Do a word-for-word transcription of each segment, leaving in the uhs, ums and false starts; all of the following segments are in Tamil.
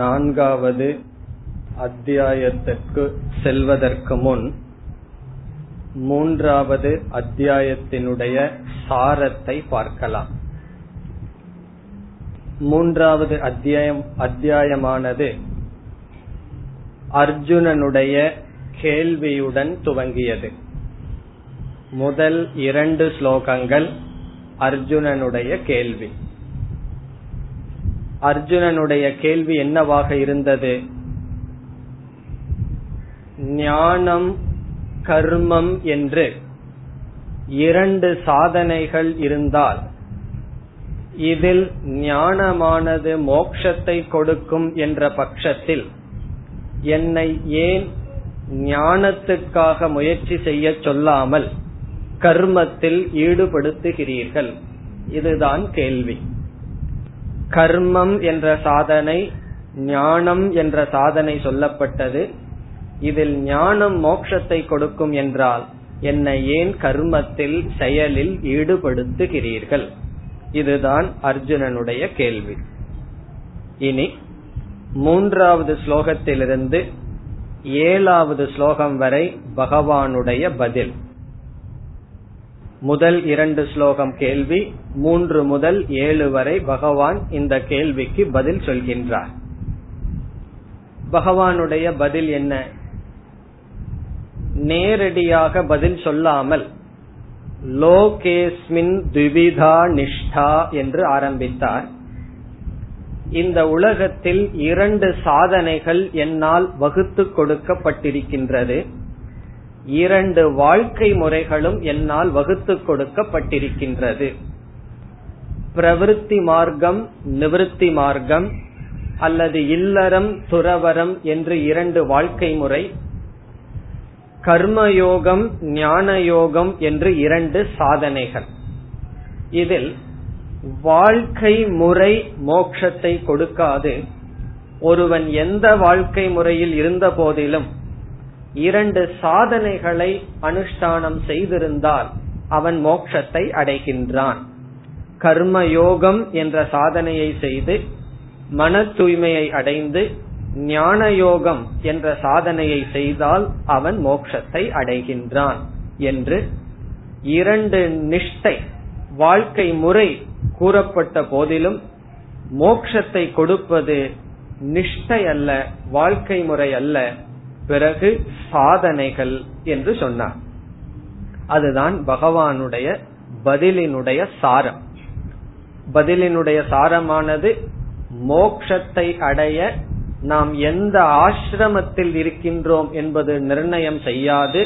நான்காவது அத்தியாயத்திற்கு செல்வதற்கு முன் மூன்றாவது அத்தியாயத்தினுடைய சாரத்தை பார்க்கலாம். மூன்றாவது அத்தியாயம் அத்தியாயமானது அர்ஜுனனுடைய கேள்வியுடன் துவங்கியது. முதல் இரண்டு ஸ்லோகங்கள் அர்ஜுனனுடைய கேள்வி. அர்ஜுனனுடைய கேள்வி என்னவாக இருந்தது? ஞானம் கர்மம் என்று இரண்டு சாதனைகள் இருந்தால் இதில் ஞானமானது மோட்சத்தை கொடுக்கும் என்ற பட்சத்தில் என்னை ஏன் ஞானத்துக்காக முயற்சி செய்ய சொல்லாமல் கர்மத்தில் ஈடுபடுத்துகிறீர்கள்? இதுதான் கேள்வி. கர்மம் என்ற சாதனை, ஞானம் என்ற சாதனை சொல்லப்பட்டது. இதில் ஞானம் மோட்சத்தை கொடுக்கும் என்றால் என்னை ஏன் கர்மத்தில் செயலில் ஈடுபடுத்துகிறீர்கள்? இதுதான் அர்ஜுனனுடைய கேள்வி. இனி மூன்றாவது ஸ்லோகத்திலிருந்து ஏழாவது ஸ்லோகம் வரை பகவானுடைய பதில். முதல் இரண்டு ஸ்லோகம் கேள்வி, மூன்று முதல் ஏழு வரை பகவான் இந்த கேள்விக்கு பதில் சொல்கின்றார். பகவானுடைய பதில் என்ன? நேரடியாக பதில் சொல்லாமல் லோகேஸ்மின் த்விவிதா நிஷ்டா என்று ஆரம்பித்தார். இந்த உலகத்தில் இரண்டு சாதனைகள் என்னால் வகுத்து கொடுக்கப்பட்டிருக்கின்றது, இரண்டு வாழ்க்கை முறைகளும் என்னால் வகுத்து கொடுக்கப்பட்டிருக்கின்றது. பிரவிற்த்தி மார்க்கம், நிவிற்த்தி மார்க்கம், அல்லது இல்லறம் துறவரம் என்று இரண்டு வாழ்க்கை முறை, கர்மயோகம் ஞானயோகம் என்று இரண்டு சாதனைகள். இதில் வாழ்க்கை முறை மோட்சத்தை கொடுக்காது. ஒருவன் எந்த வாழ்க்கை முறையில் இருந்த போதிலும் இரண்டு சாதனைகளை அனுஷ்டானம் செய்திருந்தால் அவன் மோட்சத்தை அடைகின்றான். கர்மயோகம் என்ற சாதனையை செய்து மன தூய்மையை அடைந்து ஞானயோகம் என்ற சாதனையை செய்தால் அவன் மோட்சத்தை அடைகின்றான் என்று இரண்டு நிஷ்டை வாழ்க்கை முறை கூறப்பட்ட போதிலும் மோட்சத்தை கொடுப்பது நிஷ்டை அல்ல, வாழ்க்கை முறை அல்ல, பிறகு சாதனைகள் என்று சொன்னார். அதுதான் பகவானுடைய பதிலினுடைய சாரம். பதிலினுடைய சாரமானது மோட்சத்தை அடைய நாம் எந்த ஆசிரமத்தில் இருக்கின்றோம் என்பது நிர்ணயம் செய்யாது,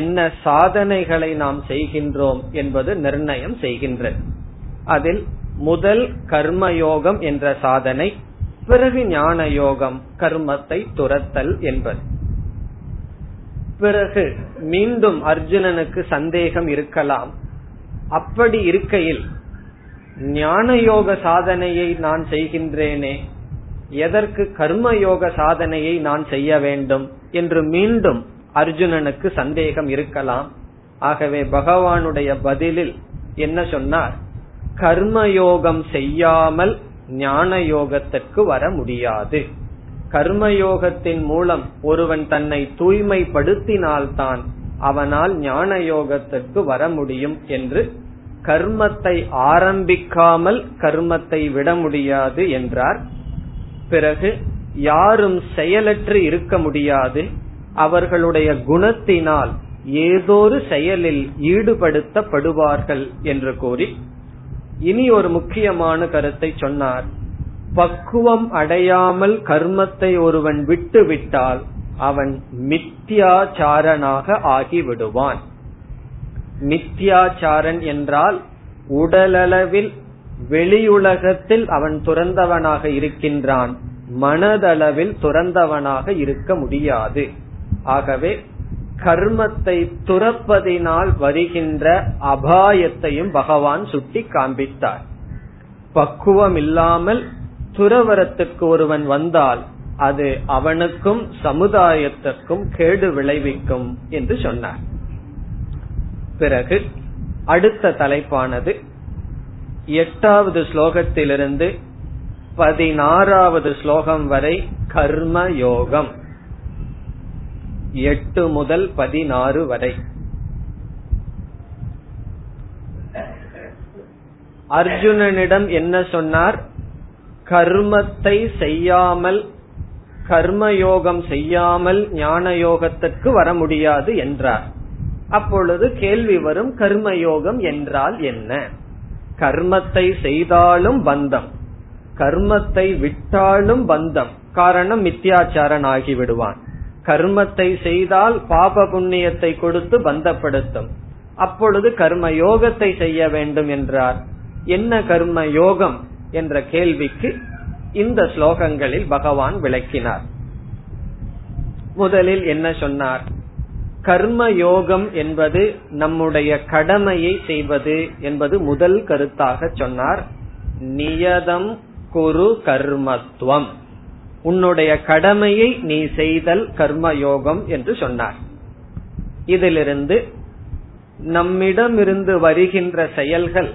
என்ன சாதனைகளை நாம் செய்கின்றோம் என்பது நிர்ணயம் செய்கின்றது. அதில் முதல் கர்மயோகம் என்ற சாதனை, பிறகு ஞான யோகம், கர்மத்தை துரத்தல் என்பது. பிறகு மீண்டும் அர்ஜுனனுக்கு சந்தேகம் இருக்கலாம். அப்படி இருக்கையில் ஞானயோக சாதனையை நான் செய்கின்றேனே, எதற்கு கர்மயோக சாதனையை நான் செய்ய வேண்டும் என்று மீண்டும் அர்ஜுனனுக்கு சந்தேகம் இருக்கலாம். ஆகவே பகவானுடைய பதிலில் என்ன சொன்னார்? கர்மயோகம் செய்யாமல் ஞான யோகத்திற்கு வர முடியாது. கர்மயோகத்தின் மூலம் ஒருவன் தன்னை தூய்மைப்படுத்தினால்தான் அவனால் ஞான யோகத்திற்கு வர முடியும் என்று, கர்மத்தை ஆரம்பிக்காமல் கர்மத்தை விட முடியாது என்றார். பிறகு யாரும் செயலற்று இருக்க முடியாது, அவர்களுடைய குணத்தினால் ஏதோரு செயலில் ஈடுபடுத்தப்படுவார்கள் என்று கூறி இனி ஒரு முக்கியமான கருத்தை சொன்னார். பக்குவம் அடையாமல் கர்மத்தை ஒருவன் விட்டு விட்டால் அவன் மித்யாச்சாரனாக ஆகிவிடுவான். மித்யாச்சாரன் என்றால் உடலளவில் வெளியுலகத்தில் அவன் துறந்தவனாக இருக்கின்றான், மனதளவில் துறந்தவனாக இருக்க முடியாது. ஆகவே கர்மத்தை துறப்பதினால் வருகின்ற அபாயத்தையும் பகவான் சுட்டி காண்பித்தார். பக்குவம் இல்லாமல் துறவரத்துக்கு ஒருவன் வந்தால் அது அவனுக்கும் சமுதாயத்திற்கும் கேடு விளைவிக்கும் என்று சொன்னார். பிறகு அடுத்த தலைப்பானது எட்டாவது ஸ்லோகத்திலிருந்து பதினாறாவது ஸ்லோகம் வரை கர்ம யோகம், எட்டு முதல் பதினாறு வரை. அர்ஜுனனிடம் என்ன சொன்னார்? கர்மத்தை செய்யாமல், கர்மயோகம் செய்யாமல் ஞான யோகத்திற்கு வர முடியாது என்றார். அப்பொழுது கேள்வி வரும், கர்மயோகம் என்றால் என்ன? கர்மத்தை செய்தாலும் பந்தம், கர்மத்தை விட்டாலும் பந்தம். காரணம், மித்யாச்சாரன் ஆகிவிடுவான். கர்மத்தை செய்தால் பாப புண்ணியத்தை கொடுத்து பந்தப்படுத்தும். அப்பொழுது கர்ம யோகத்தை செய்ய வேண்டும் என்றார். என்ன கர்ம யோகம் என்ற கேள்விக்கு இந்த ஸ்லோகங்களில் பகவான் விளக்கினார். முதலில் என்ன சொன்னார்? கர்ம யோகம் என்பது நம்முடைய கடமையை செய்வது என்பது முதல் கருத்தாக சொன்னார். நியதம் குரு கர்மத்துவம், உன்னுடைய கடமையை நீ செய்தல் கர்மயோகம் என்று சொன்னார். இதிலிருந்து நம்மிடமிருந்து வருகின்ற செயல்கள்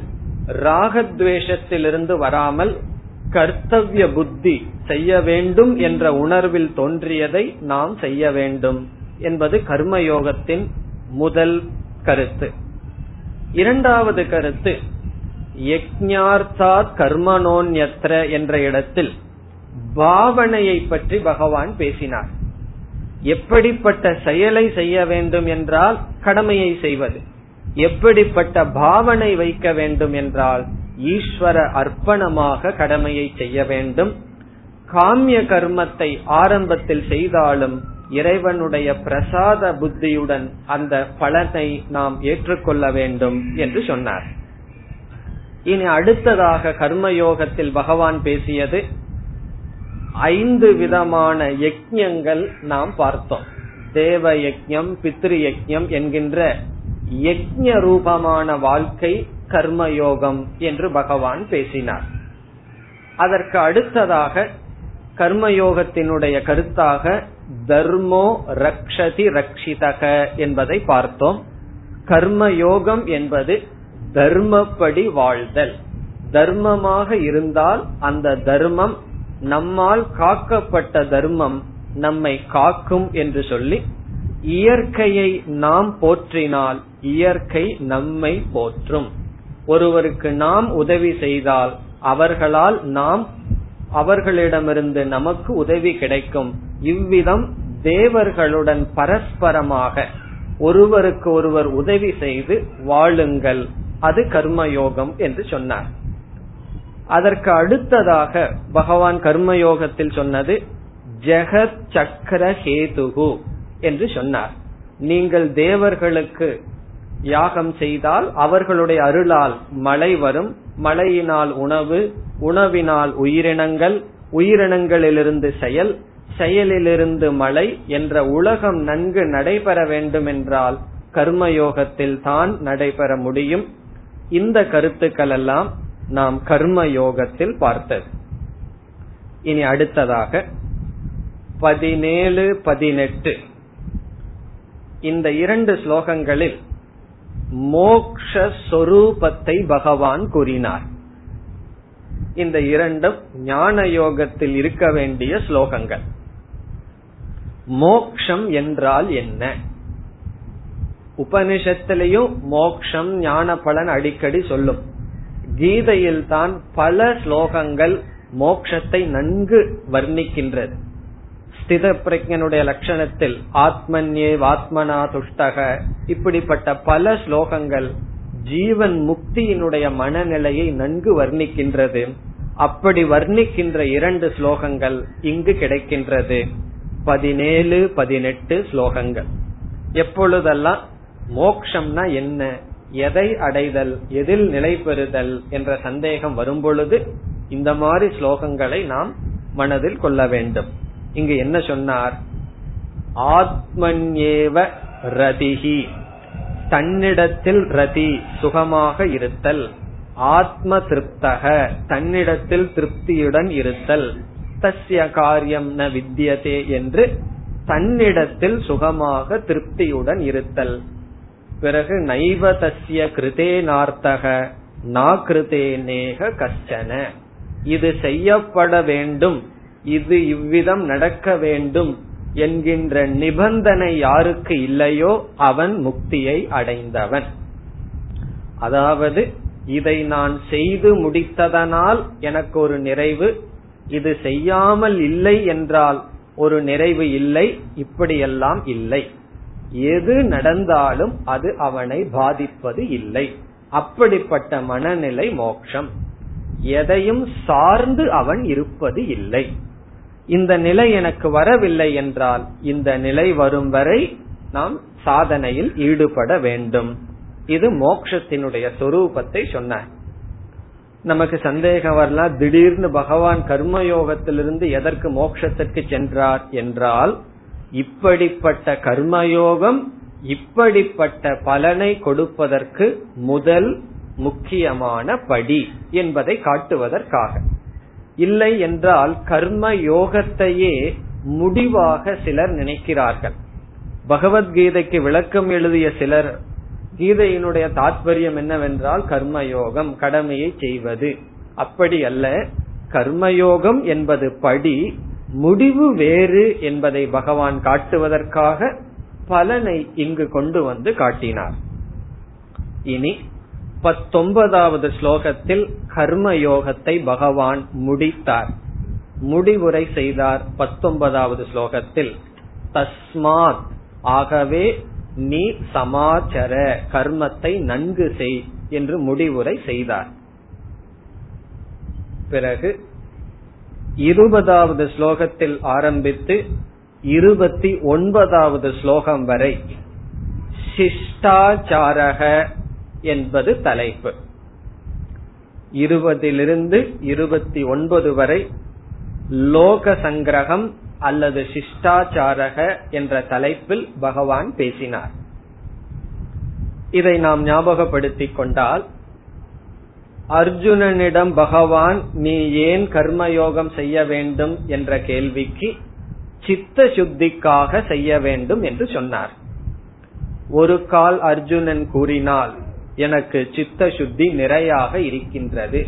ராகத்வேஷத்திலிருந்து வராமல் கர்த்தவ்ய புத்தி, செய்ய வேண்டும் என்ற உணர்வில் தோன்றியதை நாம் செய்ய வேண்டும் என்பது கர்மயோகத்தின் முதல் கருத்து. இரண்டாவது கருத்து, யஜ்ஞார்த்தாத் கர்மணோன்யத்ர என்ற இடத்தில் பாவனையை பற்றி பகவான் பேசினார். எப்படிப்பட்ட செயலை செய்ய வேண்டும் என்றால் கடமையை செய்வது, எப்படிப்பட்ட பாவனை வைக்க வேண்டும் என்றால் ஈஸ்வர அர்ப்பணமாக கடமையை செய்ய வேண்டும். காமிய கர்மத்தை ஆரம்பத்தில் செய்தாலும் இறைவனுடைய பிரசாத புத்தியுடன் அந்த பலனை நாம் ஏற்றுக்கொள்ள வேண்டும் என்று சொன்னார். இனி அடுத்ததாக கர்மயோகத்தில் பகவான் பேசியது, ஐந்து விதமான யஜ்ஞங்கள் நாம் பார்த்தோம். தேவ யஜ்ஞம், பித்ரு யஜ்ஞம் என்கின்ற யஜ்ஞ ரூபமான வாழ்க்கை கர்மயோகம் என்று பகவான் பேசினார். அதற்கு அடுத்ததாக கர்மயோகத்தினுடைய கருத்தாக தர்மோ ரக்ஷதி ரக்ஷிதக என்பதை பார்த்தோம். கர்மயோகம் என்பது தர்மப்படி வாழ்தல், தர்மமாக இருந்தால் அந்த தர்மம் நம்மால் காக்கப்பட்ட தர்மம் நம்மை காக்கும் என்று சொல்லி, இயற்கையை நாம் போற்றினால் இயற்கை நம்மை போற்றும். ஒருவருக்கு நாம் உதவி செய்தால் அவர்களால் நாம், அவர்களிடமிருந்து நமக்கு உதவி கிடைக்கும். இவ்விதம் தேவர்களுடன் பரஸ்பரமாக ஒருவருக்கு ஒருவர் உதவி செய்து வாழுங்கள், அது கர்மயோகம் என்று சொன்னார். அதற்கு அடுத்ததாக பகவான் கர்மயோகத்தில் சொன்னது ஜெகத் சக்கர ஹேதுகு என்று சொன்னார். நீங்கள் தேவர்களுக்கு யாகம் செய்தால் அவர்களுடைய அருளால் மழை வரும், மழையினால் உணவு, உணவினால் உயிரினங்கள், உயிரினங்களிலிருந்து செயல், செயலிலிருந்து மழை என்ற உலகம் நன்கு நடைபெற வேண்டும் என்றால் கர்மயோகத்தில் தான் நடைபெற முடியும். இந்த கருத்துக்கள் எல்லாம் நாம் கர்மயோகத்தில் பார்த்தது. இனி அடுத்ததாக பதினேழு பதினெட்டு இந்த இரண்டு ஸ்லோகங்களில் மோக்ஷ சொரூபத்தை பகவான் கூறினார். இந்த இரண்டும் ஞான யோகத்தில் இருக்க வேண்டிய ஸ்லோகங்கள். மோக்ஷம் என்றால் என்ன? உபனிஷத்திலையும் மோக்ஷம், ஞான பலன் அடிக்கடி சொல்லும். கீதையில் தான் பல ஸ்லோகங்கள் மோக்ஷத்தை நன்கு வர்ணிக்கின்றது. ஸ்திதப்பிரஜனுடைய லட்சணத்தில் ஆத்மன்யே வாத்மனா துஷ்டக, இப்படிப்பட்ட பல ஸ்லோகங்கள் ஜீவன் முக்தியினுடைய மனநிலையை நன்கு வர்ணிக்கின்றது. அப்படி வர்ணிக்கின்ற இரண்டு ஸ்லோகங்கள் இங்கு கிடைக்கின்றது, பதினேழு பதினெட்டு ஸ்லோகங்கள். எப்பொழுதெல்லாம் மோக்ஷம்னா என்ன, எதை அடைதல், எதில் நிலை பெறுதல் என்ற சந்தேகம் வரும்பொழுது இந்த மாதிரி ஸ்லோகங்களை நாம் மனதில் கொள்ள வேண்டும். இங்கு என்ன சொன்னார்? ஆத்மன்யேவ ரதிஹி, தன்னிடத்தில் ரதி சுகமாக இருத்தல், ஆத்ம திருப்தக தன்னிடத்தில் திருப்தியுடன் இருத்தல், தஸ்ய காரியம் ந வித்யதே என்று தன்னிடத்தில் சுகமாக திருப்தியுடன் இருத்தல். பிறகு நைவ தஸ்ய கிருதே நார்த்தக நா கிருதே நேக கஷ்டன, இது செய்யப்பட வேண்டும், இது இவ்விதம் நடக்க வேண்டும் என்கின்ற நிபந்தனை யாருக்கு இல்லையோ அவன் முக்தியை அடைந்தவன். அதாவது இதை நான் செய்து முடித்ததனால் எனக்கு ஒரு நிறைவு, இது செய்யாமல் இல்லை என்றால் ஒரு நிறைவு இல்லை, இப்படியெல்லாம் இல்லை. எது நடந்தாலும் அது அவனை பாதிப்பது இல்லை. அப்படிப்பட்ட மனநிலை மோட்சம். எதையும் சார்ந்து அவன் இருப்பது இல்லை. இந்த நிலை எனக்கு வரவில்லை என்றால் இந்த நிலை வரும் வரை நாம் சாதனையில் ஈடுபட வேண்டும். இது மோக்ஷத்தினுடைய சொரூபத்தை சொன்ன. நமக்கு சந்தேகம் வரலாம், திடீர்னு பகவான் கர்மயோகத்திலிருந்து எதற்கு மோட்சத்திற்கு சென்றார் என்றால், இப்படிப்பட்ட கர்மயோகம் இப்படிப்பட்ட பலனை கொடுப்பதற்கு முதல் முக்கியமான படி என்பதை காட்டுவதற்காக. இல்லை என்றால் கர்ம யோகத்தையே முடிவாக சிலர் நினைக்கிறார்கள். பகவத்கீதைக்கு விளக்கம் எழுதிய சிலர் கீதையினுடைய தாத்பரியம் என்னவென்றால் கர்மயோகம் கடமையை செய்வது. அப்படி அல்ல, கர்மயோகம் என்பது படி, முடிவு வேறு என்பதை பகவான் காட்டுவதற்காக பலனை இங்கு கொண்டு வந்து காட்டினார். இனி பத்தொன்பதாவது ஸ்லோகத்தில் கர்மயோகத்தை பகவான் முடித்தார், முடிவுரை செய்தார். பத்தொன்பதாவது ஸ்லோகத்தில் தஸ்மாத் ஆகவே நீ சமாச்சர கர்மத்தை நன்கு செய் என்று முடிவுரை செய்தார். பிறகு இருபதாவது ஸ்லோகத்தில் ஆரம்பித்து இருபத்தி ஒன்பதாவது ஸ்லோகம் வரை சிஷ்டாச்சாரக என்பது தலைப்பு. இருபதிலிருந்து இருபத்தி ஒன்பது வரை லோகசங்கிரகம் அல்லது சிஷ்டாச்சாரக என்ற தலைப்பில் பகவான் பேசினார். இதை நாம் ஞாபகப்படுத்திக் கொண்டால், அர்ஜுனனிடம் பகவான் நீ ஏன் கர்மயோகம் செய்ய வேண்டும் என்ற கேள்விக்கு சித்த சுத்திக்காக செய்ய வேண்டும் என்று சொன்னார். ஒரு கால் அர்ஜுனன் கூறினால் எனக்கு சித்த சுத்தி நிறையாக இருக்கின்றது,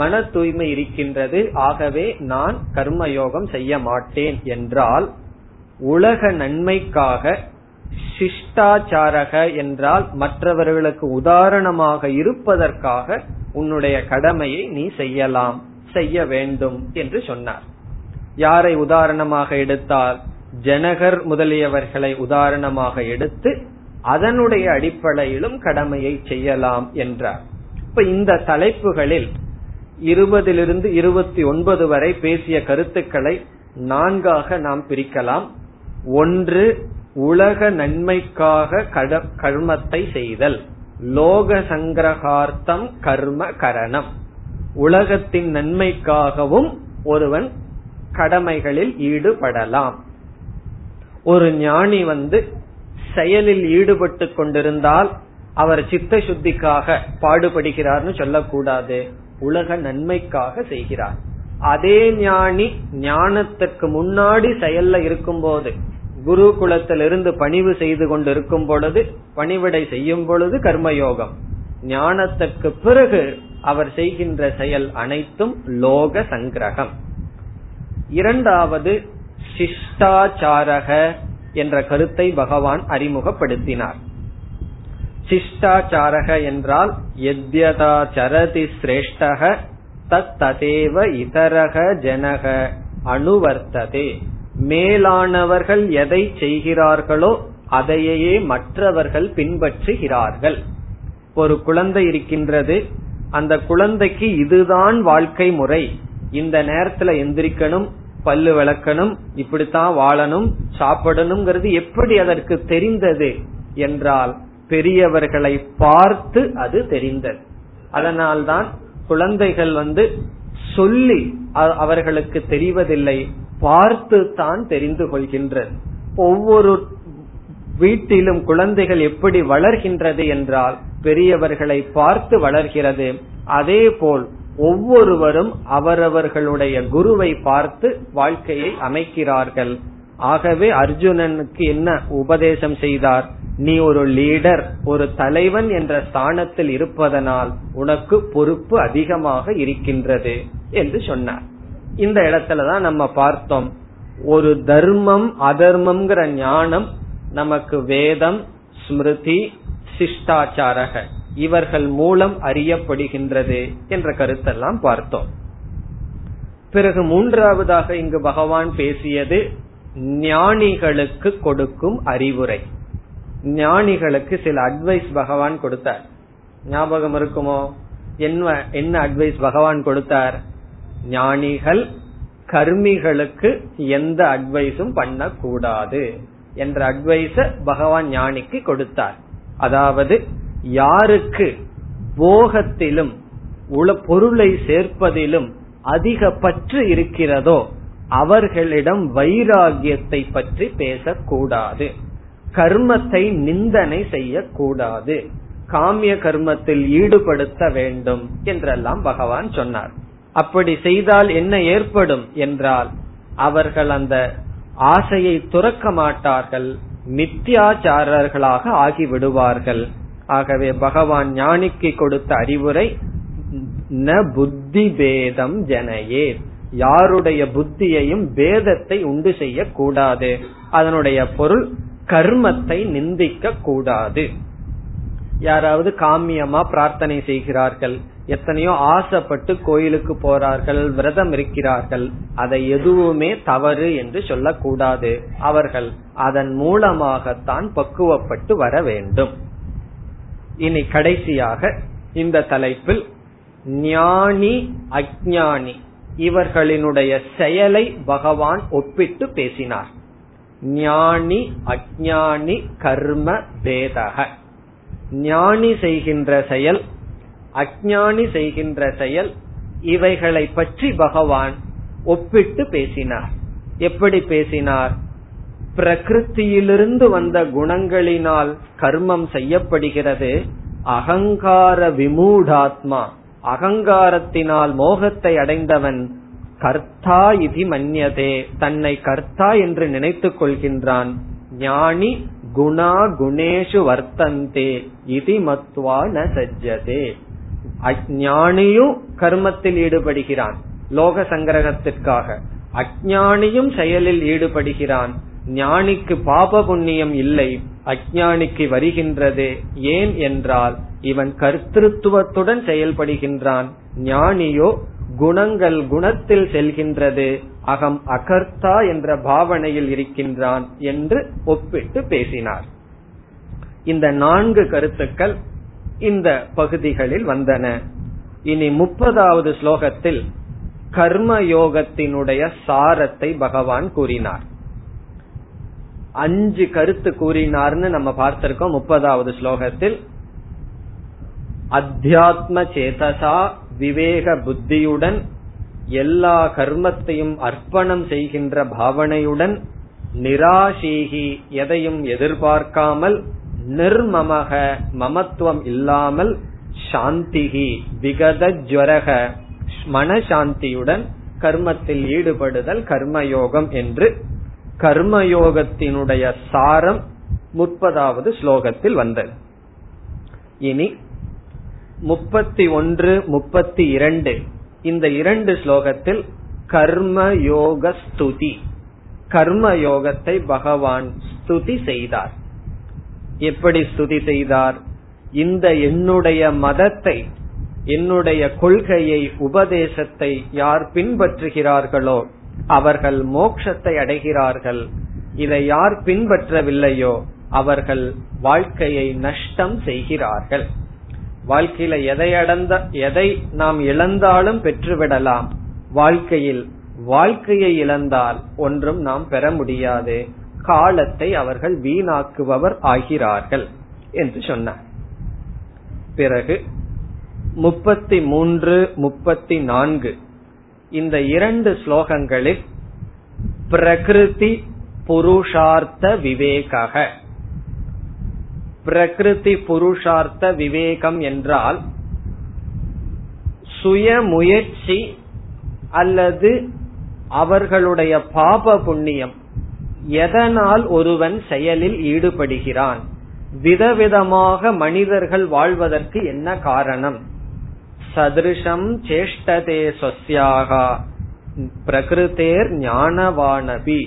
மன தூய்மை இருக்கின்றது, ஆகவே நான் கர்மயோகம் செய்ய மாட்டேன் என்றால், உலக நன்மைக்காக சிஷ்டாச்சாரக என்றால் மற்றவர்களுக்கு உதாரணமாக இருப்பதற்காக உன்னுடைய கடமையை நீ செய்யலாம், செய்ய வேண்டும் என்று சொன்னார். யாரை உதாரணமாக எடுத்தால், ஜனகர் முதலியவர்களை உதாரணமாக எடுத்து அதனுடைய அடிப்படையிலும் கடமையை செய்யலாம் என்றார். இப்ப இந்த தலைப்புகளில் இருபதிலிருந்து இருபத்தி ஒன்பது வரை பேசிய கருத்துக்களை நான்காக நாம் பிரிக்கலாம். ஒன்று, உலக நன்மைக்காக கர்மத்தை செய்தல், லோக சங்கிரகார்த்தம் கர்ம கரணம். உலகத்தின் நன்மைக்காகவும் ஒருவன் கடமைகளில் ஈடுபடலாம். ஒரு ஞானி வந்து செயலில் ஈடுபட்டு கொண்டிருந்தால் அவர் சித்த சுத்திக்காக பாடுபடுகிறார்னு சொல்லக்கூடாது, உலக நன்மைக்காக செய்கிறார். அதே ஞானி ஞானத்துக்கு முன்னாடி செயல்ல இருக்கும் போது, குரு குலத்திலிருந்து பணிவு செய்து கொண்டிருக்கும் பொழுது, பணிவிடை செய்யும் பொழுது கர்மயோகம். ஞானத்துக்கு பிறகு அவர் செய்கின்ற செயல் அனைத்தும் லோக சங்கிரகம். இரண்டாவது சிஷ்டாச்சாரக என்ற கருத்தை பகவான் அறிமுகப்படுத்தினார். சிஷ்டாச்சாரக என்றால் யத்யதா சரதி ஸ்ரேஷ்டஹ தத்ததேவ இதரஹ ஜனஹ அனுவர்த்ததே. மேலானவர்கள் எதை செய்கிறார்களோ அதையே மற்றவர்கள் பின்பற்றுகிறார்கள். ஒரு குழந்தை இருக்கின்றது, அந்த குழந்தைக்கு இதுதான் வாழ்க்கை முறை, இந்த நேரத்துல எந்திரிக்கணும், பல்லு விளக்கணும், இப்படித்தான் வாழணும், சாப்பிடணுங்கிறது எப்படி அதற்கு தெரிந்தது என்றால் பெரியவர்களை பார்த்து அது தெரிந்தது. அதனால்தான் குழந்தைகள் வந்து சொல்லி அவர்களுக்கு தெரிவதில்லை, பார்த்து தான் தெரிந்து கொள்கின்றது. ஒவ்வொரு வீட்டிலும் குழந்தைகள் எப்படி வளர்கின்றது என்றால் பெரியவர்களை பார்த்து வளர்கிறது. அதே போல் ஒவ்வொருவரும் அவரவர்களுடைய குருவை பார்த்து வாழ்க்கையை அமைக்கிறார்கள். ஆகவே அர்ஜுனனுக்கு என்ன உபதேசம் செய்தார்? நீ ஒரு லீடர், ஒரு தலைவன் என்ற ஸ்தானத்தில் இருப்பதனால் உனக்கு பொறுப்பு அதிகமாக இருக்கின்றது. என்று சொன்னார். இந்த இடத்துலதான் நம்ம பார்த்தோம், ஒரு தர்மம் அதர்மம்ங்கிற ஞானம் நமக்கு வேதம், ஸ்மிருதி, சிஷ்டாச்சாரக இவர்கள் மூலம் அறியப்படுகின்றது என்ற கருத்தெல்லாம் பார்த்தோம். பிறகு மூன்றாவதாக இங்கு பகவான் பேசியது ஞானிகளுக்கு கொடுக்கும் அறிவுரை. ஞானிகளுக்கு சில அட்வைஸ் பகவான் கொடுத்தார். ஞாபகம் இருக்குமோ என்ன என்ன அட்வைஸ் பகவான் கொடுத்தார்? ஞானிகள் கர்மிகளுக்கு எந்த அட்வைஸும் பண்ணக்கூடாது என்ற அட்வைஸ பகவான் ஞானிக்கு கொடுத்தார். அதாவது யாருக்கு போகத்திலும் உள்ள பொருளை சேர்ப்பதிலும் அதிக பற்று இருக்கிறதோ அவர்களிடம் வைராகியத்தை பற்றி பேசக்கூடாது, கர்மத்தை நிந்தனை செய்யக்கூடாது, காமிய கர்மத்தில் ஈடுபடுத்த வேண்டும் என்றெல்லாம் பகவான் சொன்னார். அப்படி செய்தால் என்ன ஏற்படும் என்றால் அவர்கள் அந்த ஆசையை துறக்க மாட்டார்கள், மித்யாச்சாரர்களாக ஆகிவிடுவார்கள். ஆகவே பகவான் ஞானிக்கு கொடுத்த அறிவுரை ந புத்தி பேதம் ஜனயே, யாருடைய புத்தியையும் பேதத்தை உண்டு செய்ய கூடாது. அதனுடைய பொருள் கர்மத்தை நிந்திக்க கூடாது. யாராவது காமியமா பிரார்த்தனை செய்கிறார்கள், எத்தனையோ ஆசைப்பட்டு கோயிலுக்கு போறார்கள், விரதம் இருக்கிறார்கள், அதை எதுவுமே தவறு என்று சொல்லக்கூடாது. அவர்கள் அதன் மூலமாகத்தான் பக்குவப்பட்டு வர வேண்டும். இனி கடைசியாக இந்த தலைப்பில் ஞானி அஞ்ஞானி இவர்களினுடைய செயலை பகவான் ஒப்பிட்டு பேசினார். ஞானி அஞ்ஞானி கர்ம பேதக, ஞானி செய்கின்ற செயல், அஞ்ஞானி செய்கின்ற செயல், இவைகளை பற்றி பகவான் ஒப்பிட்டு பேசினார். எப்படி பேசினார்? பிரகிருத்தியிலிருந்து வந்த குணங்களினால் கர்மம் செய்யப்படுகிறது. அகங்கார விமூடாத்மா, அகங்காரத்தினால் மோகத்தை அடைந்தவன் கர்த்தா இதி மன்யதே, தன்னை கர்த்தா என்று நினைத்துக் கொள்கின்றான். ஞானி குணா குணேஷு வர்த்தந்தே இதி மத்வா ந சஜ்ஜதே. அஞ்ஞானியும் கர்மத்தில் ஈடுபடுகிறான் லோகசங்கிரகத்திற்காக, அஞ்ஞானியும் செயலில் ஈடுபடுகிறான். ஞானிக்கு பாப புண்ணியம் இல்லை, அஞ்ஞானிக்கு வருகின்றது. ஏன் என்றால் இவன் கர்த்திருவத்துடன் செயல்படுகின்றான். ஞானியோ குணங்கள் குணத்தில் செல்கின்றது, அகம் அகர்த்தா என்ற பாவனையில் இருக்கின்றான் என்று ஒப்பிட்டு பேசினார். இந்த நான்கு கருத்துக்கள் இந்த பகுதிகளில் வந்தன. இனி முப்பதாவது ஸ்லோகத்தில் கர்மயோகத்தினுடைய சாரத்தை பகவான் கூறினார். அஞ்சு கருத்து கூறினார்னு நம்ம பார்த்திருக்கோம். முப்பதாவது ஸ்லோகத்தில் அத்தியாத்ம சேதசா விவேக புத்தியுடன், எல்லா கர்மத்தையும் அர்ப்பணம் செய்கின்ற பாவனையுடன், நிராசீகி எதையும் எதிர்பார்க்காமல், நிர்மமக மமத்துவம் இல்லாமல், சாந்திகி விகதஜ்வரக மனசாந்தியுடன் கர்மத்தில் ஈடுபடுதல் கர்மயோகம் என்று கர்மயோகத்தினுடைய சாரம் முப்பதாவது ஸ்லோகத்தில் வந்தது. இனி முப்பத்தி ஒன்று முப்பத்தி இரண்டு இந்த இரண்டு ஸ்லோகத்தில் கர்மயோக ஸ்துதி, கர்மயோகத்தை பகவான் ஸ்துதி செய்தார். எப்படி ஸ்துதி செய்தார்? இந்த என்னுடைய மதத்தை, என்னுடைய கொள்கையை, உபதேசத்தை யார் பின்பற்றுகிறார்களோ அவர்கள் மோட்சத்தை அடைகிறார்கள். இதை யார் பின்பற்றவில்லையோ அவர்கள் வாழ்க்கையை நஷ்டம் செய்கிறார்கள். வாழ்க்கையில எதை அடைந்த எதை நாம் இழந்தாலும் பெற்றுவிடலாம். வாழ்க்கையில் வாழ்க்கையை இழந்தால் ஒன்றும் நாம் பெற முடியாது. காலத்தை அவர்கள் வீணாக்குபவர் ஆகிறார்கள் என்று சொன்னார். பிறகு முப்பத்தி மூன்று முப்பத்தி நான்கு இந்த இரண்டு ஸ்லோகங்களில் பிரகிருதி புருஷார்த்த விவேக, பிரகிருதி புருஷார்த்த விவேகம் என்றால் சுய முயற்சி அல்லது அவர்களுடைய பாப புண்ணியம், எதனால் ஒருவன் செயலில் ஈடுபடுகிறான், விதவிதமாக மனிதர்கள் வாழ்வதற்கு என்ன காரணம், சதிருஷம் சேஷ்டதே ஸ்வஸ்யாஹா பிரகிருதேர் ஞானவானபி,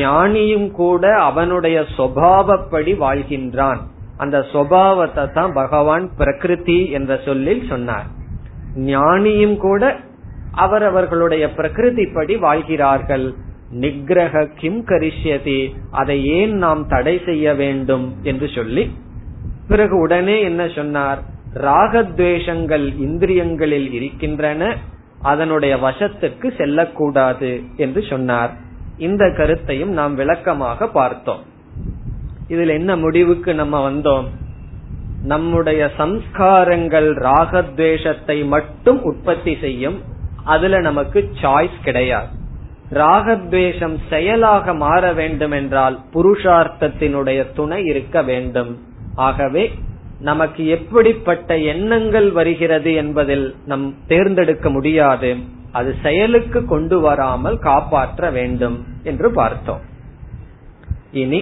ஞானியும் கூட அவனுடைய சுபாவப்படி வாழ்கின்றான். அந்த சுபாவத்தை தான் பகவான் பிரகிருதி என்ற சொல்லில் சொன்னார். ஞானியும் கூட அவரவர்களுடைய பிரகிருதி படி வாழ்கிறார்கள். நிக்ரஹ கிம் கரிஷ்யதி, அதை ஏன் நாம் தடை செய்ய வேண்டும் என்று சொல்லி பிறகு உடனே என்ன சொன்னார், ராகத்வேஷங்கள் இந்திரியங்களில் இருக்கின்றன, அதனுடைய வசத்துக்கு செல்லக்கூடாது என்று சொன்னார். இந்த கருத்தையும் நாம் விளக்கமாக பார்த்தோம். இதில் என்ன முடிவுக்கு நம்ம வந்தோம், நம்முடைய சம்ஸ்காரங்கள் ராகத்வேஷத்தை மட்டும் உற்பத்தி செய்யும், அதுல நமக்கு சாய்ஸ் கிடையாது. ராகத்வேஷம் செயலாக மாற வேண்டும் என்றால் புருஷார்த்தத்தினுடைய துணை இருக்க வேண்டும். ஆகவே நமக்கு எப்படிப்பட்ட எண்ணங்கள் வருகிறது என்பதில் நம் தேர்ந்தெடுக்க முடியாது, அது செயலுக்கு கொண்டு வராமல் காப்பாற்ற வேண்டும் என்று பார்த்தோம். இனி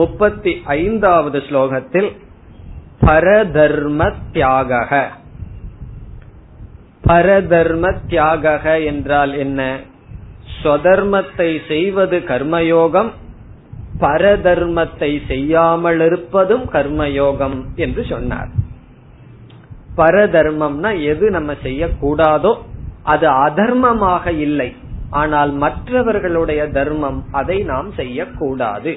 முப்பத்தி ஐந்தாவது ஸ்லோகத்தில் பரதர்ம தியாக. பரதர்ம தியாக என்றால் என்ன? ஸ்வதர்மத்தை செய்வது கர்மயோகம், பரதர்மத்தை செய்யாமல் இருப்பதும் கர்மயோகம் என்று சொன்னார். பரதர்மம்னா எது நம்ம செய்யக்கூடாதோ அது அதர்மமாக இல்லை, ஆனால் மற்றவர்களுடைய தர்மம் அதை நாம் செய்யக்கூடாது.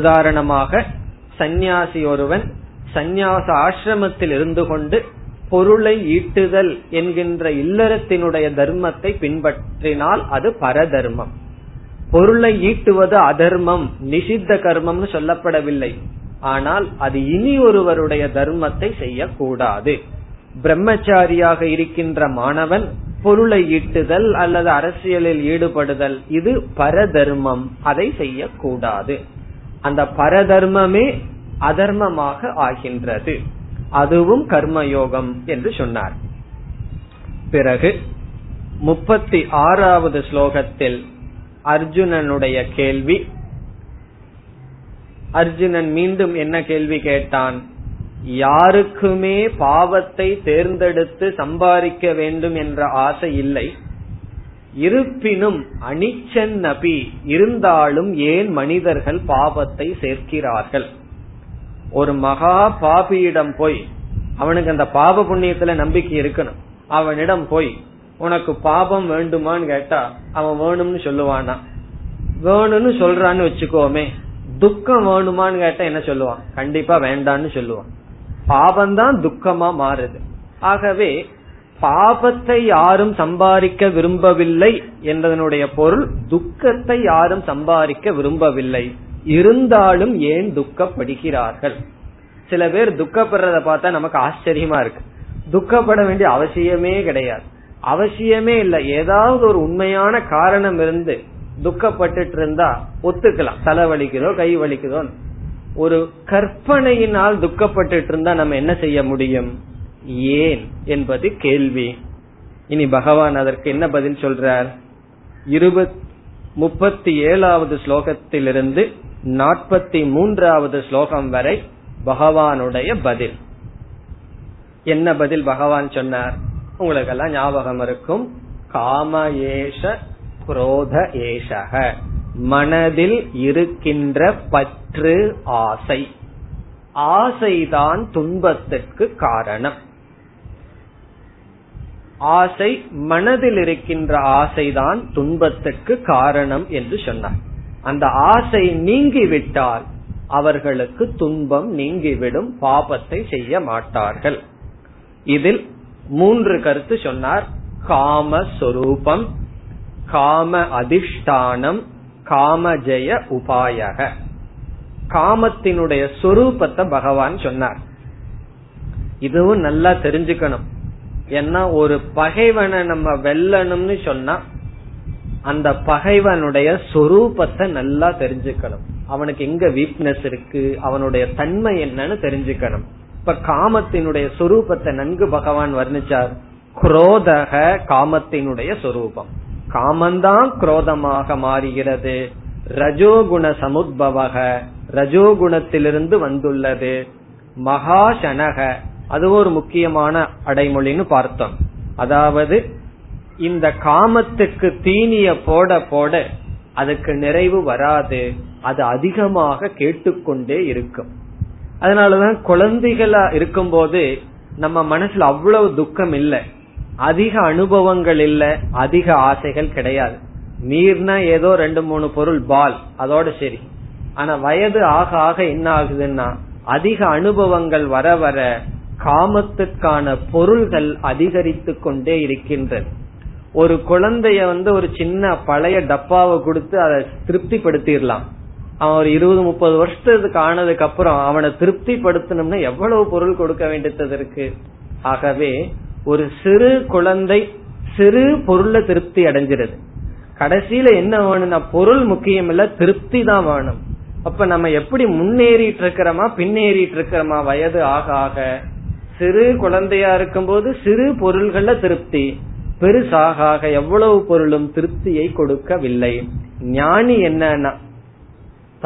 உதாரணமாக சந்நியாசி ஒருவன் சந்நியாச ஆசிரமத்தில் இருந்து கொண்டு பொருளை ஈட்டுதல் என்கின்ற இல்லறத்தினுடைய தர்மத்தை பின்பற்றினால் அது பரதர்மம். பொருளை ஈட்டுவது அதர்மம், நிஷித்த கர்மம்னு சொல்லப்படவில்லை, ஆனால் அது இனி ஒருவருடைய தர்மத்தை செய்யக்கூடாது. பிரம்மச்சாரியாக இருக்கின்ற மாணவன் பொருளை ஈட்டுதல் அல்லது அரசியலில் ஈடுபடுதல் இது பரதர்மம், அதை செய்யக்கூடாது. அந்த பரதர்மமே அதர்மமாக ஆகின்றது, அதுவும் கர்மயோகம் என்று சொன்னார். பிறகு முப்பத்தி ஆறாவது ஸ்லோகத்தில் அர்ஜுனனுடைய கேள்வி. அர்ஜுனன் மீண்டும் என்ன கேள்வி கேட்டான்? யாருக்குமே பாவத்தை தேர்ந்தெடுத்து சம்பாதிக்க வேண்டும் என்ற ஆசை இல்லை, இருப்பினும் அனிச்சன் நபி இருந்தாலும் ஏன் மனிதர்கள் பாவத்தை சேர்க்கிறார்கள்? ஒரு மகா பாபியிடம் போய், அவனுக்கு அந்த பாப புண்ணியத்துல நம்பிக்கை இருக்கணும், அவனிடம் போய் உனக்கு பாபம் வேண்டுமான்னு கேட்டா அவன் வேணும்னு சொல்லுவானா? வேணும்னு சொல்றான்னு வச்சுக்கோமே. துக்கம் வேணுமான்னு கேட்டா என்ன சொல்லுவான்? கண்டிப்பா வேண்டான்னு சொல்லுவான். பாபம்தான் துக்கமா மாறுது. ஆகவே பாபத்தை யாரும் சம்பாதிக்க விரும்பவில்லை என்பதனுடைய பொருள் துக்கத்தை யாரும் சம்பாதிக்க விரும்பவில்லை, இருந்தாலும் ஏன் துக்கப்படுகிறார்கள்? சில பேர் துக்கப்படுறத பார்த்தா நமக்கு ஆச்சரியமா இருக்கு. துக்கப்பட வேண்டிய அவசியமே கிடையாது, அவசியமே இல்லை. ஏதாவது ஒரு உண்மையான காரணம் இருந்து துக்கப்பட்டு இருந்தா ஒத்துக்கலாம், தலை வலிக்குதோ கை வலிக்குதோ. ஒரு கற்பனையினால் துக்கப்பட்டு இருந்தா நம்ம என்ன செய்ய முடியும்? ஏன் என்பது கேள்வி. இனி பகவான் அதற்கு என்ன பதில் சொல்றார்? இருபத்தி முப்பத்தி ஏழாவது ஸ்லோகத்திலிருந்து நாற்பத்தி மூன்றாவது ஸ்லோகம் வரை பகவானுடைய பதில். என்ன பதில் பகவான் சொன்னார்? உங்களுக்கெல்லாம் ஞாபகம் இருக்கும். காம ஏஷ குரோத ஏஷக, மனதில் இருக்கின்ற பற்று ஆசை, ஆசைதான் துன்பத்திற்கு காரணம். ஆசை, மனதில் இருக்கின்ற ஆசைதான் துன்பத்துக்கு காரணம் என்று சொன்னார். அந்த ஆசை நீங்கிவிட்டால் அவர்களுக்கு துன்பம் நீங்கிவிடும், பாபத்தை செய்ய மாட்டார்கள். இதில் மூன்று கருத்து சொன்னார். காமஸ்வரூபம், காம அதிஷ்டானம், காமஜய உபாயக. காமத்தினுடைய சொரூபத்தை பகவான் சொன்னார். இதுவும் நல்லா தெரிஞ்சுக்கணும். ஏன்னா ஒரு பகைவனை நம்ம வெல்லணும்னு சொன்னா அந்த பகைவனுடைய சொரூபத்தை நல்லா தெரிஞ்சுக்கணும், அவனுக்கு எங்க வீக்னஸ் இருக்கு, அவனுடைய தன்மை என்னன்னு தெரிஞ்சுக்கணும். இப்ப காமத்தினுடைய சொரூபத்தை நன்கு பகவான் வர்ணிச்சார். குரோதக, காமத்தினுடைய சொரூபம், காமந்தான் குரோதமாக மாறுகிறது. ரஜோகுண சமுத்பவக, ரஜோகுணத்திலிருந்து வந்துள்ளது. மகாசனக, அது ஒரு முக்கியமான அடைமொழின்னு பார்த்தோம். அதாவது இந்த காமத்துக்கு தீனிய போட போட அதுக்கு நிறைவு வராது, அது அதிகமாக கேட்டுக்கொண்டே இருக்கும். அதனாலதான் குழந்தைகளா இருக்கும் போது நம்ம மனசுல அவ்வளவு துக்கம் இல்லை, அதிக அனுபவங்கள் இல்ல, அதிக ஆசைகள் கிடையாது. நீர்னா ஏதோ ரெண்டு மூணு பொருள் பால் அதோட சரி. ஆனா வயது ஆக ஆக என்ன ஆகுதுன்னா அதிக அனுபவங்கள் வர வர காமத்துக்கான பொருள்கள் அதிகரித்து கொண்டே இருக்கின்றது. ஒரு குழந்தைய வந்து ஒரு சின்ன பழைய டப்பாவை கொடுத்து அதை திருப்திப்படுத்திடலாம். அவன் ஒரு இருபது முப்பது வருஷத்துக்கு ஆனதுக்கு அப்புறம் அவனை திருப்தி படுத்தணும்னா எவ்வளவு பொருள் கொடுக்க வேண்டியது இருக்கு. ஆகவே ஒரு சிறு குழந்தை சிறு பொருளை திருப்தி அடைஞ்சிருது. கடைசியில என்ன வேணும்னா பொருள் முக்கியம் இல்ல, திருப்தி தான் வேணும். அப்ப நம்ம எப்படி முன்னேறிட்டு இருக்கிறோமா பின்னேறிட்டு இருக்கிறோமா? வயது ஆக ஆக சிறு குழந்தையா இருக்கும்போது சிறு பொருள்கள்ல திருப்தி, பெருசாக ஆக எவ்வளவு பொருளும் திருப்தியை கொடுக்கவில்லை. ஞானி என்னன்னா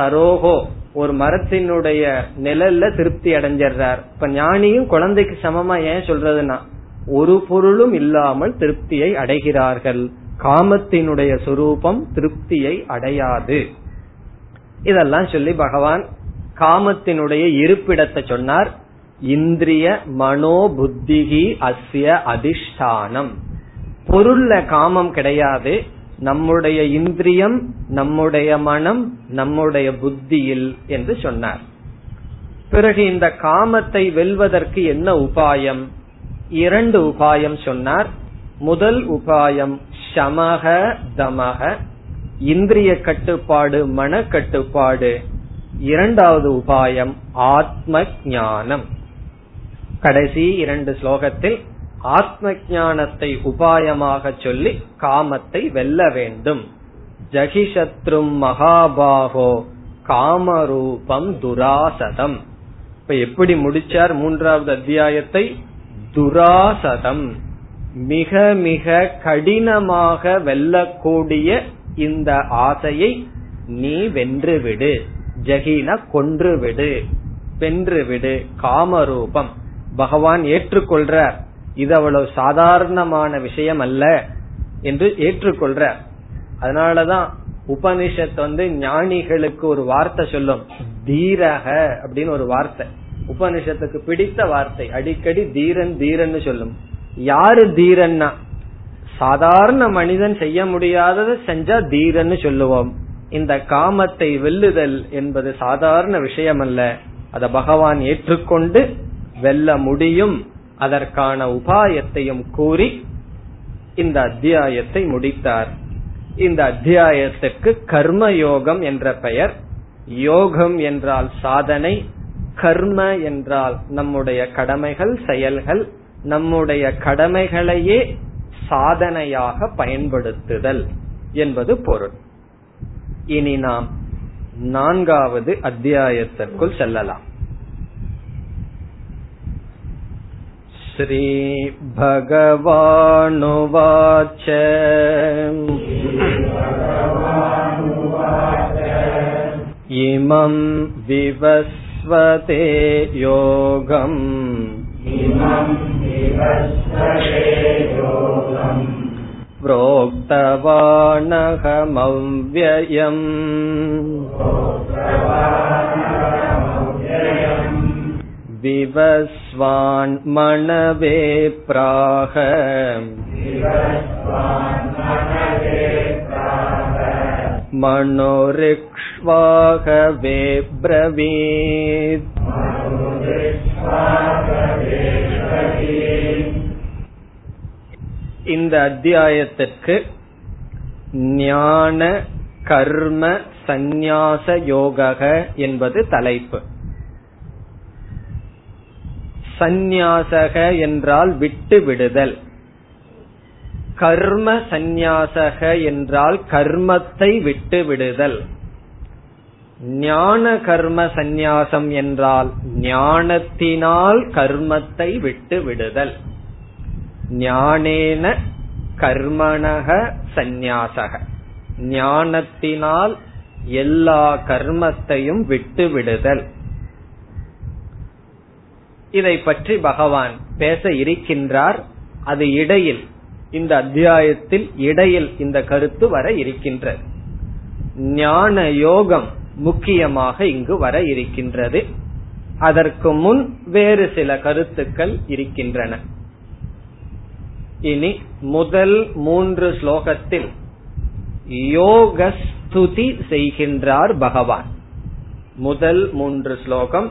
தரோகோ ஒரு மரத்தினுடைய நிழல்ல திருப்தி அடைஞ்சிடுறார். இப்ப ஞானியும் குழந்தைக்கு சமமா ஏன் சொல்றதுன்னா ஒரு பொருளும் இல்லாமல் திருப்தியை அடைகிறார்கள். காமத்தினுடைய சுரூபம் திருப்தியை அடையாது. இதெல்லாம் சொல்லி பகவான் காமத்தினுடைய இருப்பிடத்தை சொன்னார். இந்திரிய மனோ புத்திகி அஸ்ய அதிஷ்டானம். பொருள்ல காமம் கிடையாது. நம்முடைய இந்திரியம், நம்முடைய மனம், நம்முடைய புத்தியில் என்று சொன்னார். பிறகு இந்த காமத்தை வெல்வதற்கு என்ன உபாயம்? இரண்டு உபாயம் சொன்னார். முதல் உபாயம் சமக தமக, இந்திரிய கட்டுப்பாடு மன கட்டுப்பாடு. இரண்டாவது உபாயம் ஆத்ம ஞானம். கடைசி இரண்டு ஸ்லோகத்தில் ஆத்ம ஞானத்தை உபாயமாக சொல்லி காமத்தை வெல்ல வேண்டும். ஜகிஷத்ரும் மகாபாகோ காமரூபம் துராசதம். இப்ப எப்படி முடிச்சார் மூன்றாவது அத்தியாயத்தை? துராசதம், மிக மிக கடினமாக வெல்லக்கூடிய இந்த ஆசையை நீ வென்றுவிடு. ஜகின கொன்றுவிடு, வென்றுவிடு. காமரூபம் பகவான் ஏற்றுக்கொள்றார். இது அவ்வளவு சாதாரணமான விஷயம் அல்ல என்று ஏற்றுக்கொள்றார். அதனாலதான் உபனிஷத் வந்து ஞானிகளுக்கு ஒரு வார்த்தை சொல்லும், தீரக அப்படின்னு ஒரு வார்த்தை. உபனிஷத்துக்கு பிடித்த வார்த்தை. அடிக்கடி தீரன் தீரன்னு சொல்லும். யாரு தீரன்னா சாதாரண மனிதன் செய்ய முடியாததை செஞ்சா தீரன்னு சொல்லுவோம். இந்த காமத்தை வெல்லுதல் என்பது சாதாரண விஷயம் அல்ல. அத பகவான் ஏற்றுக்கொண்டு வெல்ல முடியும், அதற்கான உபாயத்தையும் கூறி இந்த அத்தியாயத்தை முடித்தார். இந்த அத்தியாயத்துக்கு கர்மயோகம் என்ற பெயர். யோகம் என்றால் சாதனை, கர்ம என்றால் நம்முடைய கடமைகள் செயல்கள். நம்முடைய கடமைகளையே சாதனையாக பயன்படுத்துதல் என்பது பொருள். இனி நாம் நான்காவது அத்தியாயத்திற்குள் செல்லலாம். ஸ்ரீ பகவானுவாச்ச இமம் விவஸ்வதே யோகம் ப்ரோக்தவானஹமவ்யயம் விவஸ்வான் மனவே பிராஹ. மனோரிக்ஷ்வாக வேப்ரவீத். இந்த அத்தியாயத்திற்கு ஞான கர்ம சந்நியாச யோக என்பது தலைப்பு. சந்நியாசக என்றால் விட்டு விடுதல், கர்ம சந்நியாசக என்றால் கர்மத்தை விட்டு விடுதல், ஞான கர்ம சந்நியாசம் என்றால் ஞானத்தினால் கர்மத்தை விட்டு விடுதல். ஞானேன கர்மணக சந்நியாசக, ஞானத்தினால் எல்லா கர்மத்தையும் விட்டு விடுதல். இதை பற்றி பகவான் பேச இருக்கின்றார். அது இடையில் இந்த அத்தியாயத்தில் இடையில் இந்த கருத்து வர இருக்கின்றது. ஞான யோகம் முக்கியமாக இங்கு வர இருக்கின்றது. அதற்கு முன் வேறு சில கருத்துக்கள் இருக்கின்றன. இனி முதல் மூன்று ஸ்லோகத்தில் யோக ஸ்துதி செய்கின்றார் பகவான். முதல் மூன்று ஸ்லோகம்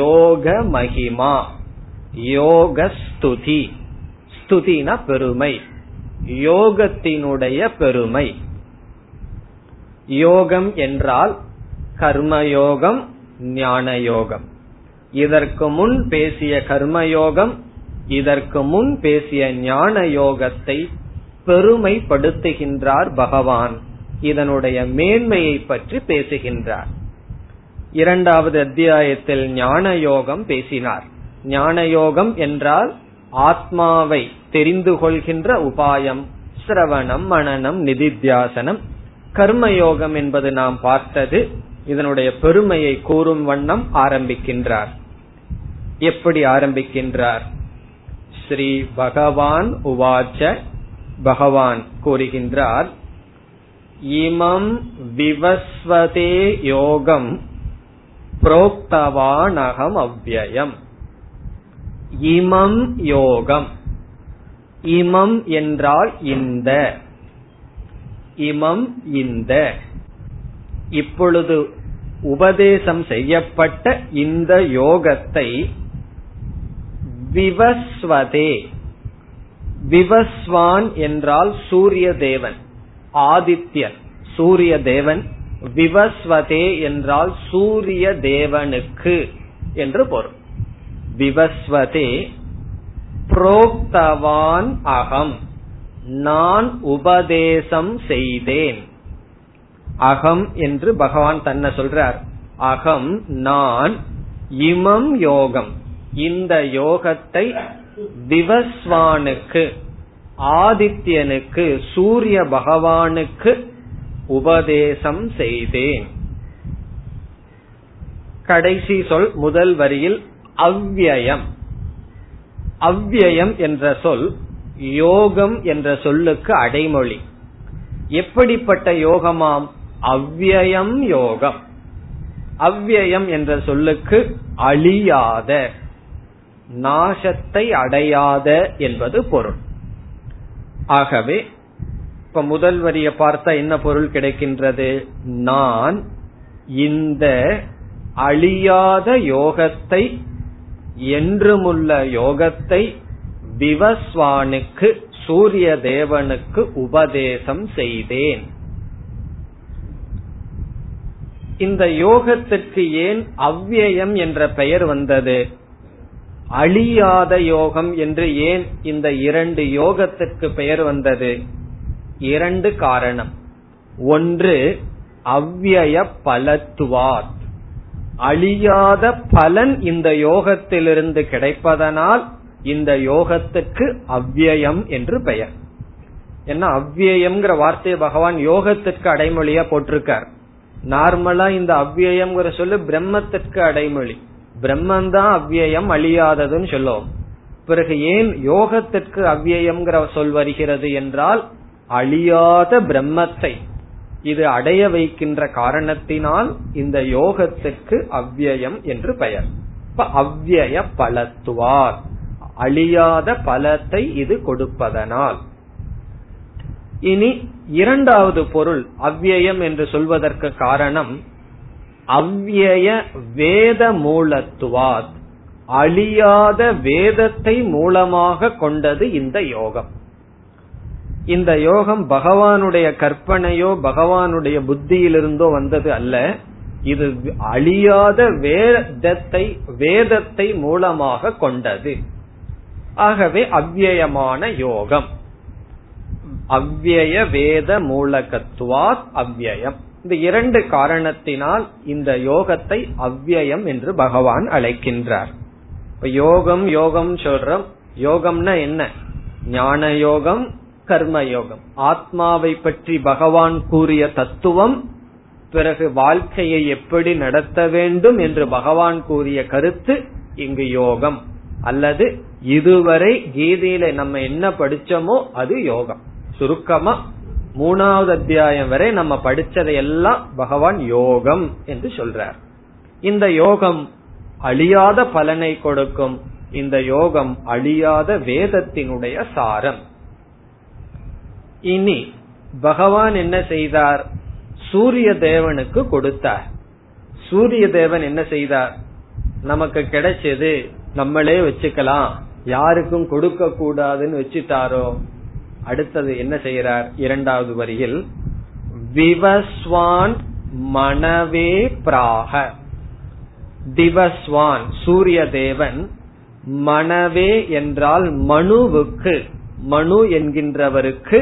யோக மகிமா, யோக ஸ்துதி. ஸ்துதினா பெருமை, யோகத்தினுடைய பெருமை. யோகம் என்றால் கர்மயோகம், ஞான யோகம். இதற்கு முன் பேசிய கர்மயோகம், இதற்கு முன் பேசிய ஞான யோகத்தை பெருமைப்படுத்துகின்றார் பகவான். இதனுடைய மேன்மையை பற்றி பேசுகின்றார். இரண்டாவது அத்தியாயத்தில் ஞான யோகம் பேசினார். ஞான யோகம் என்றால் ஆத்மாவை தெரிந்து கொள்கின்ற உபாயம், சிரவணம், மனனம், நிதித்தியாசனம். கர்மயோகம் என்பது நாம் பார்த்தது. இதனுடைய பெருமையை கூறும் வண்ணம் ஆரம்பிக்கின்றார். எப்படி ஆரம்பிக்கின்றார்? ஸ்ரீ பகவான் உவாச்ச, பகவான் கூறுகின்றார். இமம் விவஸ்வதே யோகம் புரோக்தவானகம் அவ்யயம். இமம் யோகம், இமம் என்றால் இந்த, இமம் இந்த இப்பொழுது உபதேசம் செய்யப்பட்ட இந்த யோகத்தை விவஸ்வதே, விவஸ்வான் என்றால் சூரிய தேவன், ஆதித்யன், சூரிய தேவன். விவஸ்வதே என்றால் சூரிய தேவனுக்கு என்று பொருள். விவஸ்வதே புரோக்தவான் அகம், நான் உபதேசம் செய்தேன். அகம் என்று பகவான் தன்னை சொல்றார். அகம் நான், இமம் யோகம் இந்த யோகத்தை, விவஸ்வானுக்கு ஆதித்யனுக்கு சூரிய பகவானுக்கு உபதேசம் செய்தேன். கடைசி சொல் முதல் வரியில் அவ்யயம். அவ்யயம் என்ற சொல் யோகம் என்ற சொல்லுக்கு அடைமொழி. எப்படிப்பட்ட யோகமாம்? அவ்யயம் யோகம். அவ்யயம் என்ற சொல்லுக்கு அழியாத, நாசத்தை அடையாத என்பது பொருள். ஆகவே இப்ப முதல் வரியை பார்த்தா என்ன பொருள் கிடைக்கின்றது? நான் இந்த அழியாத யோகத்தை, என்றுமுள்ள யோகத்தை விவஸ்வானுக்கு சூரிய தேவனுக்கு உபதேசம் செய்தேன். இந்த யோகத்திற்கு ஏன் அவ்யயம் என்ற பெயர் வந்தது? அழியாத யோகம் என்று ஏன் இந்த இரண்டு யோகத்திற்கு பெயர் வந்தது? இரண்டு காரணம். ஒன்று அவ்யய பலத்துவாத், அழியாத பலன் இந்த யோகத்திலிருந்து கிடைப்பதனால் இந்த யோகத்துக்கு அவ்யயம் என்று பெயர். ஏன்னா அவ்யயம்ங்கிற வார்த்தையை பகவான் யோகத்திற்கு அடைமொழியா போட்டிருக்கார். நார்மலா இந்த அவ்யயம்ங்கிற சொல்லு பிரம்மத்திற்கு அடைமொழி. பிரம்மந்தான் அவ்யயம், அழியாததுன்னு சொல்லுவோம். பிறகு ஏன் யோகத்திற்கு அவ்யயம்ங்கிற சொல் வருகிறது என்றால் அழியாத பிரம்மத்தை இது அடைய வைக்கின்ற காரணத்தினால் இந்த யோகத்திற்கு அவ்யயம் என்று பெயர். இப்ப அவ்யய பலத்துவார், அழியாத பலத்தை இது கொடுப்பதனால். இனி இரண்டாவது பொருள் அவ்யயம் என்று சொல்வதற்கு காரணம் அவ்யய வேத மூலத்துவாத், அழியாத வேதத்தை மூலமாக கொண்டது இந்த யோகம். இந்த யோகம் பகவானுடைய கற்பனையோ பகவானுடைய புத்தியிலிருந்தோ வந்தது அல்ல. இது அழியாத வேதத்தை வேதத்தை மூலமாக கொண்டது. ஆகவே அவ்யயமான யோகம், அவ்யய வேத மூலகத்துவாத் அவ்யயம். இந்த இரண்டு காரணத்தினால் இந்த யோகத்தை அவ்யயம் என்று பகவான் அழைக்கின்றார். இப்ப யோகம் யோகம் சொல்றோம். யோகம்னா என்ன? ஞான யோகம், கர்மயோகம். ஆத்மாவை பற்றி பகவான் கூறிய தத்துவம், பிறகு வாழ்க்கையை எப்படி நடத்த வேண்டும் என்று பகவான் கூறிய கருத்து, இங்கு யோகம், அல்லது இதுவரை கீதையில நம்ம என்ன படிச்சோமோ அது யோகம். சுருக்கமா மூணாவது அத்தியாயம் வரை நம்ம படிச்சதையெல்லாம் பகவான் யோகம் என்று சொல்றார். இந்த யோகம் அழியாத பலனை கொடுக்கும். இந்த யோகம் அழியாத வேதத்தினுடைய சாரம். இனி பகவான் என்ன செய்தார்? சூரிய தேவனுக்கு கொடுத்தார். சூரிய தேவன் என்ன செய்தார்? நமக்கு கிடைச்சது நம்மளே வச்சுக்கலாம், யாருக்கும் கொடுக்க கூடாதுன்னு வச்சுட்டாரோ. அடுத்தது என்ன செய்யறார்? இரண்டாவது வரியில் விவஸ்வான் மனவே பிராக. திவஸ்வான் சூரிய தேவன், மனவே என்றால் மனுவுக்கு, மனு என்கின்றவருக்கு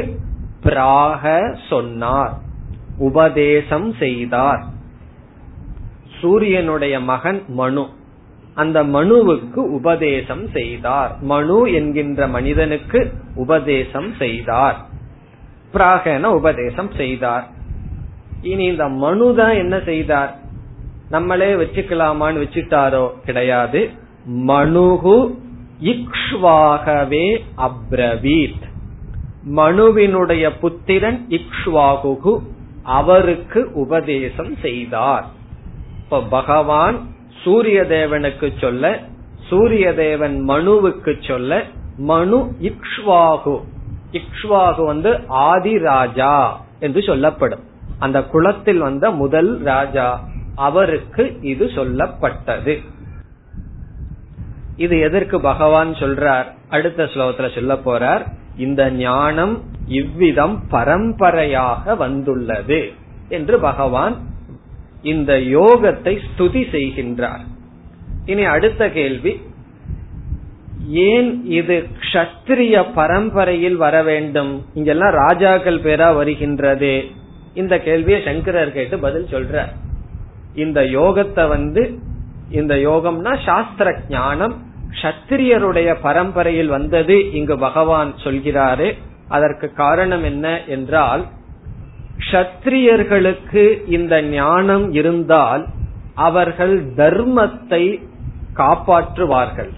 பிராக சொன்னார், உபதேசம் செய்தார். சூரியனுடைய மகன் மனு, அந்த மனுவுக்கு உபதேசம் செய்தார். மனு என்கின்ற மனிதனுக்கு உபதேசம் செய்தார். பிராகன உபதேசம் செய்தார். இனி இந்த மனுதான் என்ன செய்தார்? நம்மளே வச்சுக்கலாமான்னு வச்சுட்டாரோ? கிடையாது. மனுகு இக்ஷ்வாகவே அப்ரவீத், மனுவினுடைய புத்திரன் இக்ஷ்வாகு, அவருக்கு உபதேசம் செய்தார். இப்ப பகவான் சூரிய தேவனுக்கு சொல்ல, சூரிய தேவன் மனுவுக்கு சொல்ல, மனு இக்ஷ்வாகு. இக்ஷ்வாகு வந்து ஆதி ராஜா என்று சொல்லப்படும், அந்த குலத்தில் வந்த முதல் ராஜா, அவருக்கு இது சொல்லப்பட்டது. இது எதற்கு பகவான் சொல்றார்? அடுத்த ஸ்லோகத்துல சொல்ல போறார். இந்த ஞானம் இவ்விதம் பரம்பரையாக வந்துள்ளது என்று பகவான் இந்த யோகத்தை ஸ்துதி செய்கின்றார். இனி அடுத்த கேள்வி, ஏன் இது க்ஷத்திரிய பரம்பரையில் வர வேண்டும்? இங்கெல்லாம் ராஜாக்கள் பேரா வருகின்றது. இந்த கேள்வியை சங்கரர் கேட்டு பதில் சொல்றார். இந்த யோகத்தை வந்து, இந்த யோகம்னா சாஸ்திர ஞானம் க்ஷத்திரியருடைய பரம்பரையில் வந்தது இங்கு பகவான் சொல்கிறாரு. அதற்கு காரணம் என்ன என்றால், க்ஷத்திரியர்களுக்கு இந்த ஞானம் இருந்தால் அவர்கள் தர்மத்தை காப்பாற்றுவார்கள்.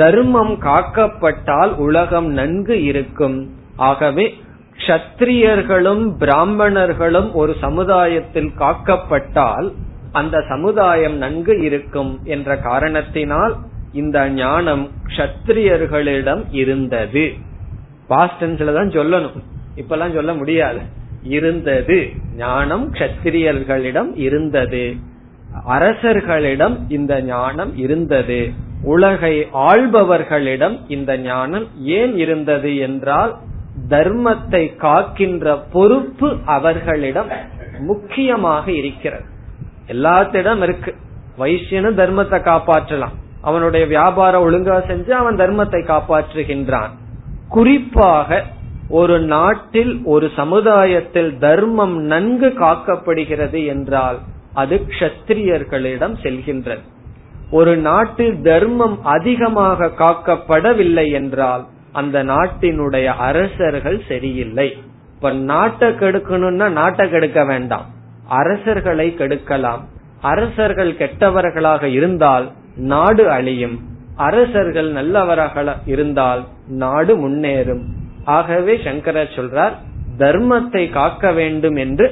தர்மம் காக்கப்பட்டால் உலகம் நன்கு இருக்கும். ஆகவே க்ஷத்திரியர்களும் பிராமணர்களும் ஒரு சமுதாயத்தில் காக்கப்பட்டால் அந்த சமுதாயம் நன்கு இருக்கும் என்ற காரணத்தினால் இந்த ஞானம் க்ஷத்திரியர்களிடம் இருந்தது. பாஸ்ட் டென்ஸ்ல தான் சொல்லணும், இப்பெல்லாம் சொல்ல முடியாது. இருந்தது ஞானம் க்ஷத்திரியர்களிடம் இருந்தது, அரசர்களிடம் இந்த ஞானம் இருந்தது, உலகை ஆள்பவர்களிடம் இந்த ஞானம் ஏன் இருந்தது என்றால், தர்மத்தை காக்கின்ற பொறுப்பு அவர்களிடம் முக்கியமாக இருக்கிறது. எல்லாத்திடம் இருக்கு. வைசியனும் தர்மத்தை காப்பாற்றலாம், அவனுடைய வியாபாரம் ஒழுங்கா செஞ்சு அவன் தர்மத்தை காப்பாற்றுகின்றான். குறிப்பாக ஒரு நாட்டில், ஒரு சமுதாயத்தில் தர்மம் நன்கு காக்கப்படுகிறது என்றால் அது க்ஷத்திரியர்களிடம் செல்கின்றது. ஒரு நாட்டில் தர்மம் அதிகமாக காக்கப்படவில்லை என்றால் அந்த நாட்டினுடைய அரசர்கள் சரியில்லை. இப்ப நாட்டை கெடுக்கணும்னா நாட்டை கெடுக்க வேண்டாம், அரசர்களை கெடுக்கலாம். அரசர்கள் கெட்டவர்களாக இருந்தால் நாடு அழியும், அரசர்கள் நல்லவராக இருந்தால் நாடு முன்னேறும். ஆகவே சங்கரர் சொல்றார், தர்மத்தை காக்க வேண்டும் என்று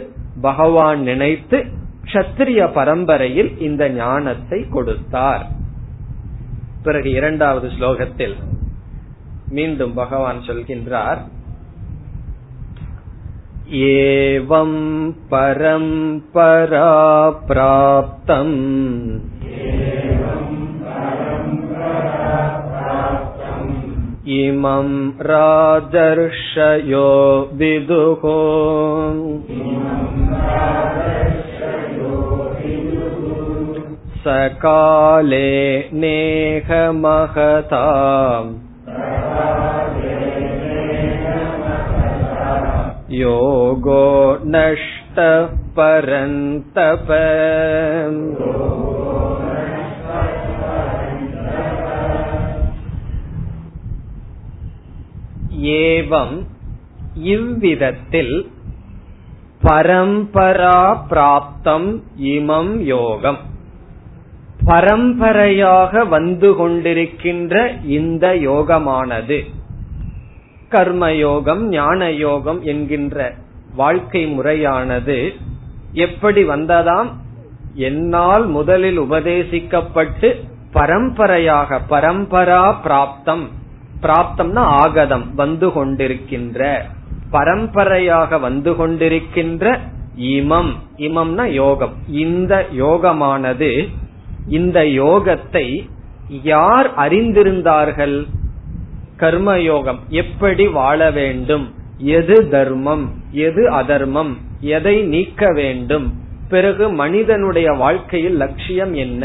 பகவான் நினைத்து க்ஷத்திரிய பரம்பரையில் இந்த ஞானத்தை கொடுத்தார். பிறகு இரண்டாவது ஸ்லோகத்தில் மீண்டும் பகவான் சொல்கின்றார், ஏவம் பரம்பரா ப்ராப்தம் இமம் ராஜர்ஷயோ விதுகோ. சகாலே நேஹ மகதாம் யோகோ நஷ்ட பரந்தபம். ஏவம் இவ்விதத்தில் பரம்பரா பிராப்தம் இமம் யோகம். பரம்பரையாக வந்து கொண்டிருக்கின்ற இந்த யோகமானது கர்மயோகம் ஞான யோகம் என்கின்ற வாழ்க்கை முறையானது எப்படி வந்ததாம், என்னால் முதலில் உபதேசிக்கப்பட்டு பரம்பரையாக பரம்பரா பிராப்தம், பிராப்தம்னா ஆகதம் வந்து கொண்டிருக்கின்ற, பரம்பரையாக வந்து கொண்டிருக்கின்ற இமம், இமம்னா யோகம், இந்த யோகமானது, இந்த யோகத்தை யார் அறிந்திருந்தார்கள்? கர்மயோகம், எப்படி வாழ வேண்டும், எது தர்மம் எது அதர்மம், எதை நீக்க வேண்டும், பிறகு மனிதனுடைய வாழ்க்கையில் லட்சியம் என்ன,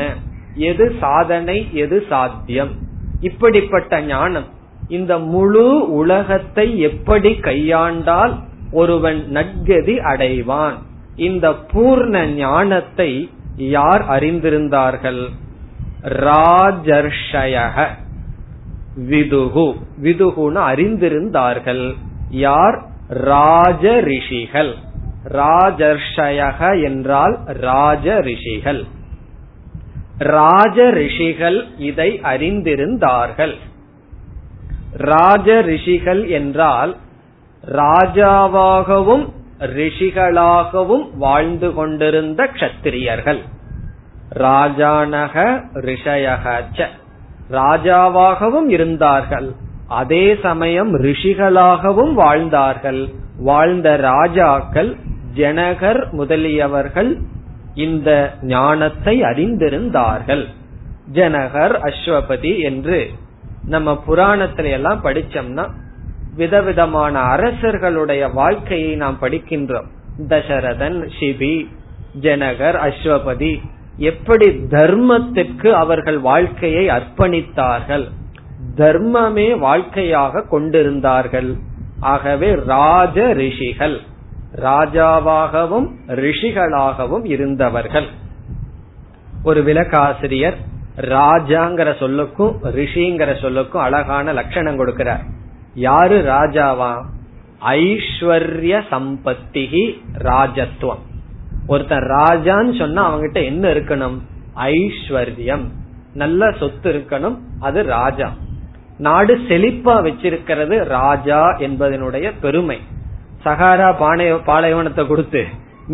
எது சாதனை எது சாத்தியம், இப்படிப்பட்ட ஞானம் இந்த முழு உலகத்தை எப்படி கையாண்டால் ஒருவன் நற்கதி அடைவான், இந்த பூர்ண ஞானத்தை யார் அறிந்திருந்தார்கள்? ராஜர்ஷயஹ விதுகு, விதுகுன்னு அறிந்திருந்தார்கள். யார்? ராஜரிஷிகள். ராஜர்ஷயஹ என்றால் ராஜரிஷிகள். ராஜரிஷிகள் இதை அறிந்திருந்தார்கள். ராஜரிஷிகள் என்றால் ராஜாவாகவும் ரிஷிகளாகவும் வாழ்ந்து கொண்டிருந்த க்ஷத்திரியர்கள். ராஜானக ரிஷயஹச்ச, ராஜாவாகவும் இருந்தார்கள், அதே சமயம் ரிஷிகளாகவும் வாழ்ந்தார்கள். வாழ்ந்த ராஜாக்கள் ஜனகர் முதலியவர்கள் இந்த ஞானத்தை அறிந்திருந்தார்கள். ஜனகர் அஸ்வபதி என்று நம்ம புராணத்தில எல்லாம் படிச்சோம்னா விதவிதமான அரசர்களுடைய வாழ்க்கையை நாம் படிக்கின்றோம். தசரதன், சிபி, ஜனகர், அஸ்வபதி, எப்படி தர்மத்திற்கு அவர்கள் வாழ்க்கையை அர்ப்பணித்தார்கள், தர்மமே வாழ்க்கையாக கொண்டிருந்தார்கள். ஆகவே ராஜ ரிஷிகள், ராஜாவாகவும் ரிஷிகளாகவும் இருந்தவர்கள். ஒரு விளக்காசிரியர் ராஜாங்கிற சொல்லுக்கும் ரிஷிங்கிற சொல்லுக்கும் அழகான லட்சணம் கொடுக்கிறார். யாரு ராஜாவா? ஐஸ்வர்ய சம்பத்திகி ராஜத்துவம். ஒருத்தன் ராஜான்னு சொன்னா அவங்கிட்ட என்ன இருக்கணும்? ஐஸ்வர்யம், நல்ல சொத்து இருக்கணும், அது ராஜா. நாடு செழிப்பா வச்சிருக்கிறது ராஜா என்பதனுடைய பெருமை. சகாரா பானை பாலைவனத்தை கொடுத்து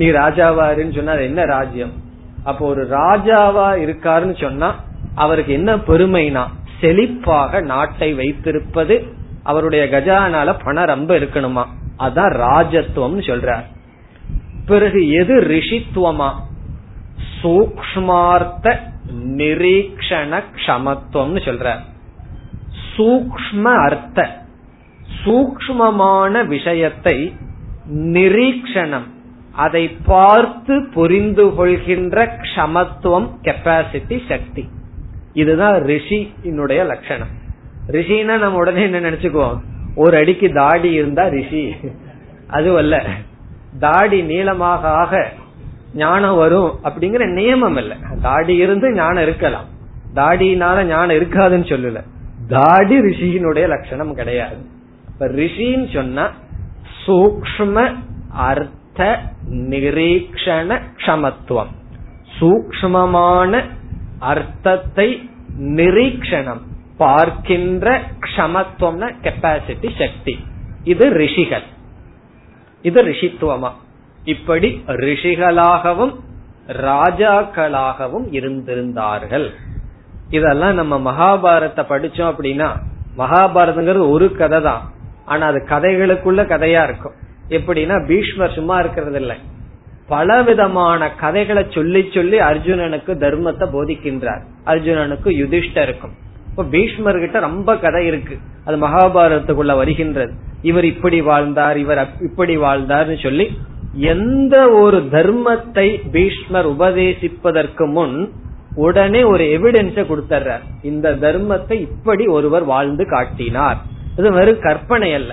நீ ராஜாவாருன்னு சொன்னா அது என்ன ராஜ்யம்? அப்போ ஒரு ராஜாவா இருக்காருன்னு சொன்னா அவருக்கு என்ன பெருமைனா செழிப்பாக நாட்டை வைத்திருப்பது, அவருடைய கஜானால பணம் ரொம்ப இருக்கணுமா, அதான் ராஜத்துவம்னு சொல்றார். பிறகு எது ரிஷித்துவமா? சூக்ஷ்மார்த்த நிரீக்ஷண க்ஷமத்துவம்னு சொல்றார். சூக்ஷ்ம அர்த்த, சூக்ஷ்மமான விஷயத்தை நிரீக்ஷணம், அதை பார்த்து புரிந்து கொள்கின்ற க்ஷமத்துவம், கெப்பாசிட்டி, சக்தி. இதுதான் ரிஷியினுடைய லட்சணம். ரிஷினா நம்ம உடனே என்ன நினைச்சுக்குவோம்? ஒரு அடிக்கு தாடி இருந்தா ரிஷி, அது அல்ல. தாடி நீளமாக ஆக ஞானம் வரும் அப்படிங்கிற நியமம் இல்ல. தாடி இருந்து ஞானம் இருக்கலாம், தாடினால ஞானம் இருக்காதுன்னு சொல்லல. தாடி ரிஷியினுடைய லட்சணம் கிடையாது. ரிஷின்னு சொன்னா சூக்ஷ்ம அர்த்த நிரீக்ஷண க்ஷமத்துவம், சூக்ஷ்மமான அர்த்தத்தை நிரீக்ஷணம் பார்க்கின்ற க்ஷமத்துவம்னா கெப்பாசிட்டி, சக்தி. இது ரிஷிகள், இது ரிஷித்துவமா. இப்படி ரிஷிகளாகவும் ராஜாக்களாகவும் இருந்திருந்தார்கள். இதெல்லாம் நம்ம மகாபாரத படிச்சோம் அப்படின்னா, மகாபாரதங்கிறது ஒரு கதை தான், ஆனா அது கதைகளுக்குள்ள கதையா இருக்கும். எப்படின்னா பீஷ்மர் சும்மா இருக்கிறது இல்லை, பல விதமான கதைகளை சொல்லி சொல்லி அர்ஜுனனுக்கு தர்மத்தை போதிக்கின்றார், அர்ஜுனனுக்கு யுதிஷ்டருக்கும். இப்ப பீஷ்மர் கிட்ட ரொம்ப கதை இருக்கு, அது மகாபாரதத்துக்குள்ள வருகின்றது. இவர் இப்படி வாழ்ந்தார், இவர் இப்படி வாழ்ந்தார்னு சொல்லி எந்த ஒரு தர்மத்தை பீஷ்மர் உபதேசிப்பதற்கு முன் உடனே ஒரு எவிடன்ஸ கொடுத்துறார். இந்த தர்மத்தை இப்படி ஒருவர் வாழ்ந்து காட்டினார், இது வெறும் கற்பனை அல்ல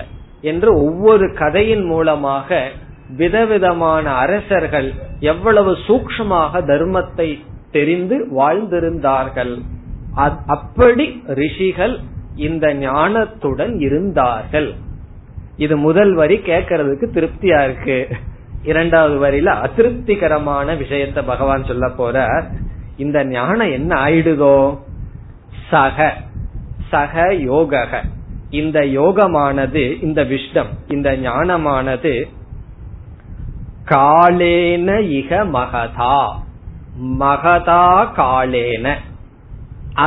என்று ஒவ்வொரு கதையின் மூலமாக விதவிதமான அரசர்கள் எவ்வளவு சூக்ஷ்மமாக தர்மத்தை தெரிந்து வாழ்ந்திருந்தார்கள். அப்படி ரிஷிகள் இந்த ஞானத்துடன் இருந்தார்கள். இது முதல் வரி கேட்கறதுக்கு திருப்தியா இருக்கு. இரண்டாவது வரியில அதிருப்திகரமான விஷயத்த பகவான் சொல்ல போற. இந்த ஞானம் என்ன ஆயிடுதோ, சக சக யோக, இந்த யோகமானது, இந்த விஷ்டம், இந்த ஞானமானது காலேன இக மகதா, மகதா காலேன,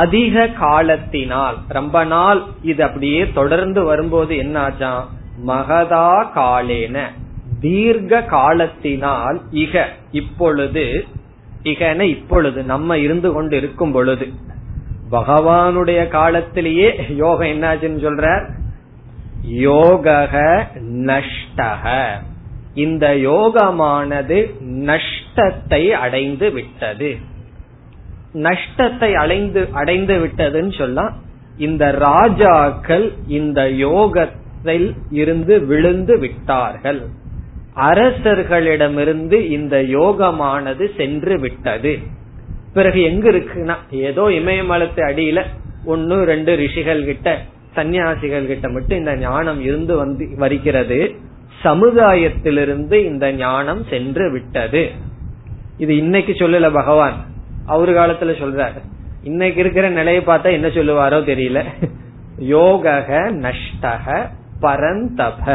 அதிக காலத்தினால், ரொம்ப நாள் இது அப்படியே தொடர்ந்து வரும்போது என்ன ஆச்சாம், மகதா காலேன, தீர்க்க காலத்தினால், இக இப்பொழுது, இகன இப்பொழுது நம்ம இருந்து கொண்டு இருக்கும் பொழுது, பகவானுடைய காலத்திலேயே யோகம் என்னாச்சுன்னு சொல்ற, யோகக நஷ்டக, இந்த யோகமானது நஷ்டத்தை அடைந்து விட்டது, நஷ்டத்தை அடைந்து அடைந்து விட்டதுன்னு சொல்ல, இந்த ராஜாக்கள் இந்த யோகத்தில் இருந்து விழுந்து விட்டார்கள், அரசர்களிடமிருந்து இந்த யோகமானது சென்று விட்டது. பிறகு எங்க இருக்குன்னா, ஏதோ இமயமலத்து அடியில ஒன்னு ரெண்டு ரிஷிகள் கிட்ட, சன்னியாசிகள் கிட்ட மட்டும் இந்த ஞானம் இருந்து வந்து வருகிறது, சமுதாயத்திலிருந்து இந்த ஞானம் சென்று விட்டது. இது இன்னைக்கு சொல்லல பகவான், அவரு காலத்துல சொல்றாரு. இன்னைக்கு இருக்கிற நிலையை பார்த்தா என்ன சொல்லுவாரோ தெரியல. யோக நஷ்டக பரந்தப,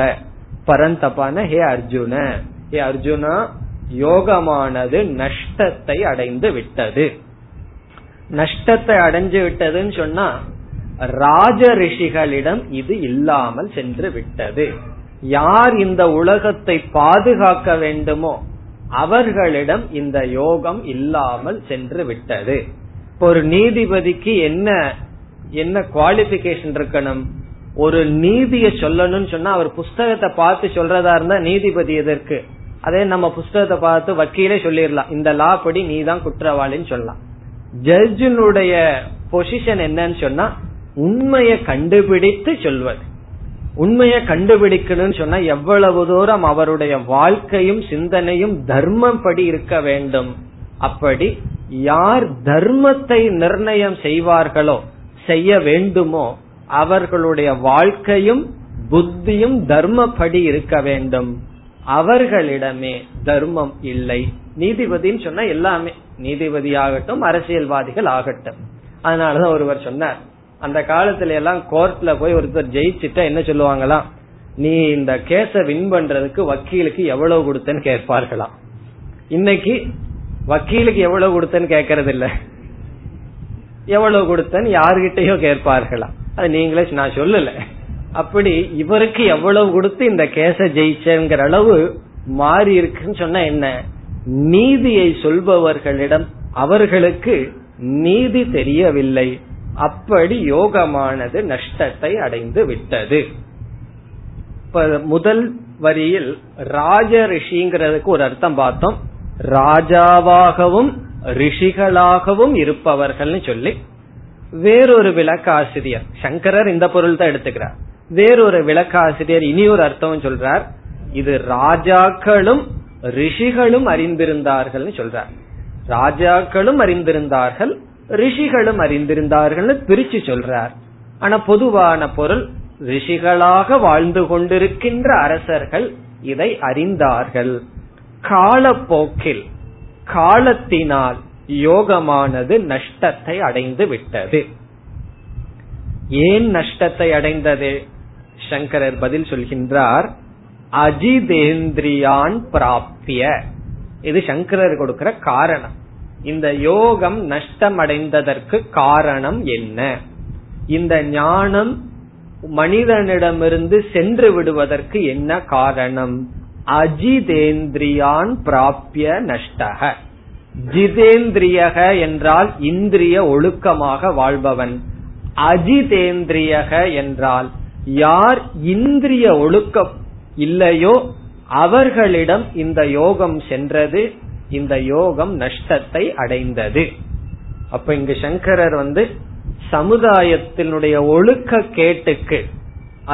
பரந்தபான ஹே அர்ஜுன, ஹே அர்ஜுனா, யோகமானது நஷ்டத்தை அடைந்து விட்டது. நஷ்டத்தை அடைஞ்சு விட்டதுன்னு சொன்னா, ராஜரிஷிகளிடம் இது இல்லாமல் சென்று விட்டது. யார் இந்த உலகத்தை பாதுகாக்க வேண்டுமோ அவர்களிடம் இந்த யோகம் இல்லாமல் சென்று விட்டது. ஒரு நீதிபதிக்கு என்ன என்ன குவாலிபிகேஷன் இருக்கணும், ஒரு நீதியை சொல்லணும்னு சொன்னா அவர் புஸ்தகத்தை பார்த்து சொல்றதா இருந்தா நீதிபதி எதற்கு, அதே நம்ம புஸ்தகத்தை பார்த்து வக்கீலே சொல்லிடலாம், இந்த லா படி நீ தான் குற்றவாளின்னு சொல்லலாம். ஜட்ஜினுடைய பொசிஷன் என்னன்னு சொன்னா, உண்மையை கண்டுபிடித்து சொல்வது. உண்மையை கண்டுபிடிக்கணும்னு சொன்னா எவ்வளவு தூரம் அவருடைய வாழ்க்கையும் சிந்தனையும் தர்மம் படி இருக்க வேண்டும். அப்படி யார் தர்மத்தை நிர்ணயம் செய்வார்களோ, செய்ய வேண்டுமோ, அவர்களுடைய வாழ்க்கையும் புத்தியும் தர்மப்படி இருக்க வேண்டும். அவர்களிடமே தர்மம் இல்லை. நீதிபதினு சொன்னா எல்லாமே, நீதிபதி ஆகட்டும் அரசியல்வாதிகள் ஆகட்டும். அதனாலதான் ஒருவர் சொன்னார், அந்த காலத்துல எல்லாம் கோர்ட்ல போய் ஒருத்தர் ஜெயிச்சுட்டா என்ன சொல்லுவாங்களாம், நீ இந்த கேஸ வின் பண்றதுக்கு வக்கீலுக்கு எவ்வளவு கொடுத்தன்னு கேட்பார்களாம். இன்னைக்கு வக்கீலுக்கு எவ்வளவு கொடுத்தன்னு கேட்கறது இல்ல, எவ்வளவு கொடுத்தன்னு யாருகிட்டயோ கேட்பார்களாம். அது நீங்களே, நான் சொல்லல. அப்படி இவருக்கு எவ்வளவு கொடுத்து இந்த கேஸ ஜெயிச்சங்கிற அளவு மாறி இருக்குன்னு சொன்னா என்ன, நீதியை சொல்பவர்களிடம் அவர்களுக்கு நீதி தெரியவில்லை. அப்படி யோகமானது நஷ்டத்தை அடைந்து விட்டது. முதல் வரியில் ராஜரிஷிங்கிறதுக்கு ஒரு அர்த்தம் பார்த்தோம், ராஜாவாகவும் ரிஷிகளாகவும் இருப்பவர்கள்னு சொல்லி. வேறொரு விளக்காசிரியர், சங்கரர் இந்த பொருள் தான் எடுத்துக்கிறார், வேறொரு விளக்காசிரியர் இனி ஒரு அர்த்தம் சொல்றார், இது ராஜாக்களும் ரிஷிகளும் அறிந்திருந்தார்கள் சொல்றார். ராஜாக்களும் அறிந்திருந்தார்கள், ரிஷிகளும் அறிந்திருந்தார்கள் பிரிச்சு சொல்றார். ஆனா பொதுவான பொருள், ரிஷிகளாக வாழ்ந்து கொண்டிருக்கின்ற அரசர்கள் இதை அறிந்தார்கள். காலப்போக்கில், காலத்தினால் யோகமானது நஷ்டத்தை அடைந்து விட்டது. ஏன் நஷ்டத்தை அடைந்தது? சங்கரர் பதில் சொல்கின்றார், அஜிதேந்திரியான் பிராப்திய. இது சங்கரர் கொடுக்கிற காரணம். இந்த யோகம் நஷ்டம் அடைந்ததற்கு காரணம் என்ன? இந்த ஞானம் மனிதனிடமிருந்து சென்று விடுவதற்கு என்ன காரணம்? அஜிதேந்திரியான் பிராப்திய நஷ்டக. ஜிதேந்திரியக என்றால் இந்திரிய ஒழுக்கமாக வாழ்பவன், அஜிதேந்திரியக என்றால் யார் இந்திரிய ஒழுக்கம் இல்லையோ அவர்களிடம் இந்த யோகம் சென்றது, இந்த யோகம் நஷ்டத்தை அடைந்தது. அப்ப இங்கு சங்கரர் வந்து சமுதாயத்தினுடைய ஒழுக்க கேட்டுக்கு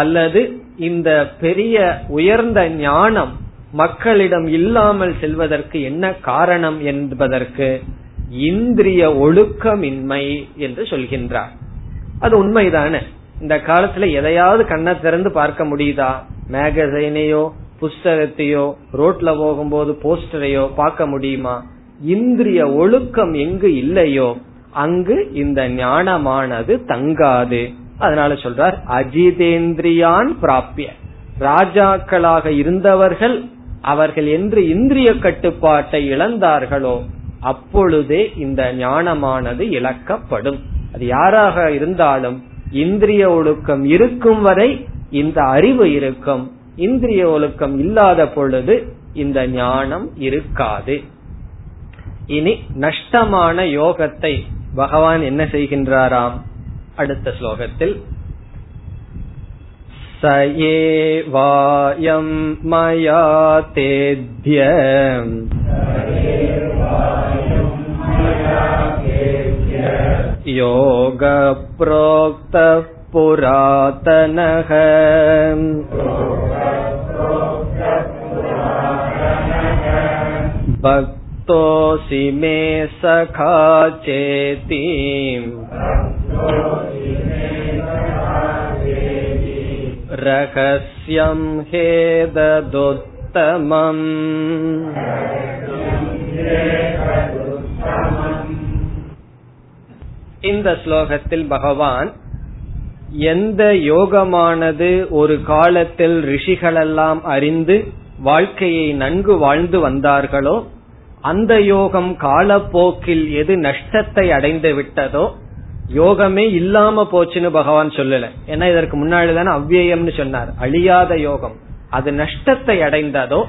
அல்லது இந்த பெரிய உயர்ந்த ஞானம் மக்களிடம் இல்லாமல் செல்வதற்கு என்ன காரணம் என்பதற்கு இந்திரிய ஒழுக்கமின்மை என்று சொல்கின்றார். அது உண்மைதானே. இந்த காலத்துல எதையாவது கண்ணை திறந்து பார்க்க முடியுதா? மேகசைனையோ புஸ்தகத்தையோ ரோட்ல போகும்போது போஸ்டரையோ பார்க்க முடியுமா? இந்திரிய ஒழுக்கம் எங்கு இல்லையோ அங்கு இந்த ஞானமானது தங்காது. அதனால சொல்றார் அஜிதேந்திரியான் பிராபிய, ராஜாக்களாக இருந்தவர்கள் அவர்கள் என்று இந்திரிய கட்டுப்பாட்டை இழந்தார்களோ அப்பொழுதே இந்த ஞானமானது இழக்கப்படும். அது யாராக இருந்தாலும் இந்திரிய ஒழுக்கம் இருக்கும் வரை இந்த அறிவு இருக்கும், இந்திரிய ஒழுக்கம் இல்லாத பொழுது இந்த ஞானம் இருக்காது. இனி நஷ்டமான யோகத்தை பகவான் என்ன செய்கின்றாராம்? அடுத்த ஸ்லோகத்தில் சயேவாயம் மயா தேத்யம் யோக ப்ரோக்த புராதனஹ பக்தோசி மே சகா சேதி ரகஸ்யம் ஹேததுத்தமம். இந்த ஸ்லோகத்தில் பகவான் எந்த யோகமானது ஒரு காலத்தில் ரிஷிகளெல்லாம் அறிந்து வாழ்க்கையை நன்கு வாழ்ந்து வந்தார்களோ அந்த யோகம் காலப்போக்கில் எது நஷ்டத்தை அடைந்து விட்டதோ, யோகமே இல்லாம போச்சுன்னு பகவான் சொல்லல, ஏன்னா இதற்கு முன்னாடிதானே அவ்வியம்னு சொன்னார், அழியாத யோகம் அது நஷ்டத்தை அடைந்ததோ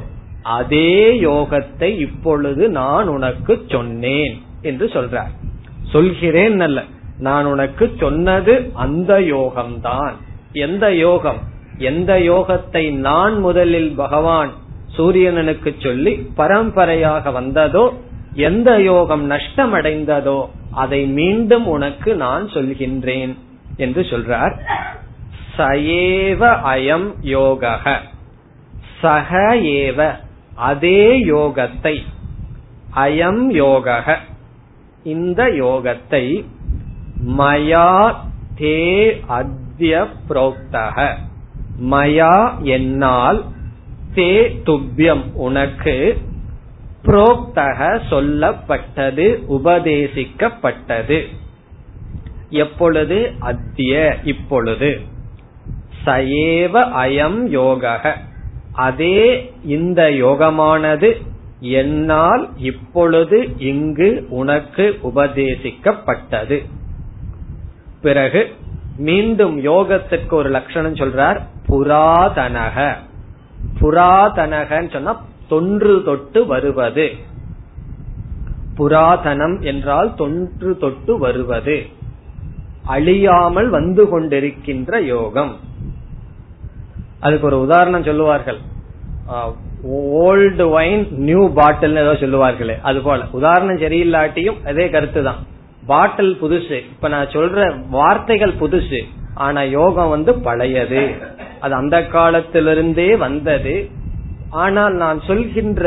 அதே யோகத்தை இப்பொழுது நான் உனக்கு சொன்னேன் என்று சொல்றார். சொல்கிறேன் அல்ல, நான் உனக்கு சொன்னது அந்த யோகம்தான். எந்த யோகம்? எந்த யோகத்தை நான் முதலில் பகவான் சூரியனுக்கு சொல்லி பரம்பரையாக வந்ததோ, எந்த யோகம் நஷ்டமடைந்ததோ அதை மீண்டும் உனக்கு நான் சொல்கின்றேன் என்று சொல்றார். சயேவ அயம் யோகஹ, சஹ ஏவ அதே யோகத்தை, அயம் யோகஹ இந்த யோகத்தை, மயா தே அத்ய ப்ரோக்தஹ மயா என்னால், தே துப்யம் உனக்கு, புரோக்தக சொல்லப்பட்டது உபதேசிக்கப்பட்டது. எப்பொழுது? அத்திய இப்பொழுது. சயேவ அயம் யோகஹ அதே இந்த யோகமானது என்னால் இப்பொழுது இங்கு உனக்கு உபதேசிக்கப்பட்டது. பிறகு மீண்டும் யோகத்திற்கு ஒரு லட்சணம் சொல்றார், புராதனக. புராதனகன்னு சொன்னா தொன்று தொட்டு வருவது, புராதனம் என்றால் தொன்று தொட்டு வருவது, அழியாமல் வந்து கொண்டிருக்கின்ற யோகம். அதுக்கு ஒரு உதாரணம் சொல்லுவார்கள், ஓல்டு வைன் நியூ பாட்டில் ஏதோ சொல்லுவார்களே அது போல. உதாரணம் சரியில்லாட்டியும் அதே கருத்து தான். பாட்டில் புதுசு, இப்ப நான் சொல்ற வார்த்தைகள் புதுசு, ஆனா யோகம் வந்து பழையது, அது அந்த காலத்திலிருந்தே வந்தது. ஆனால் நான் சொல்கின்ற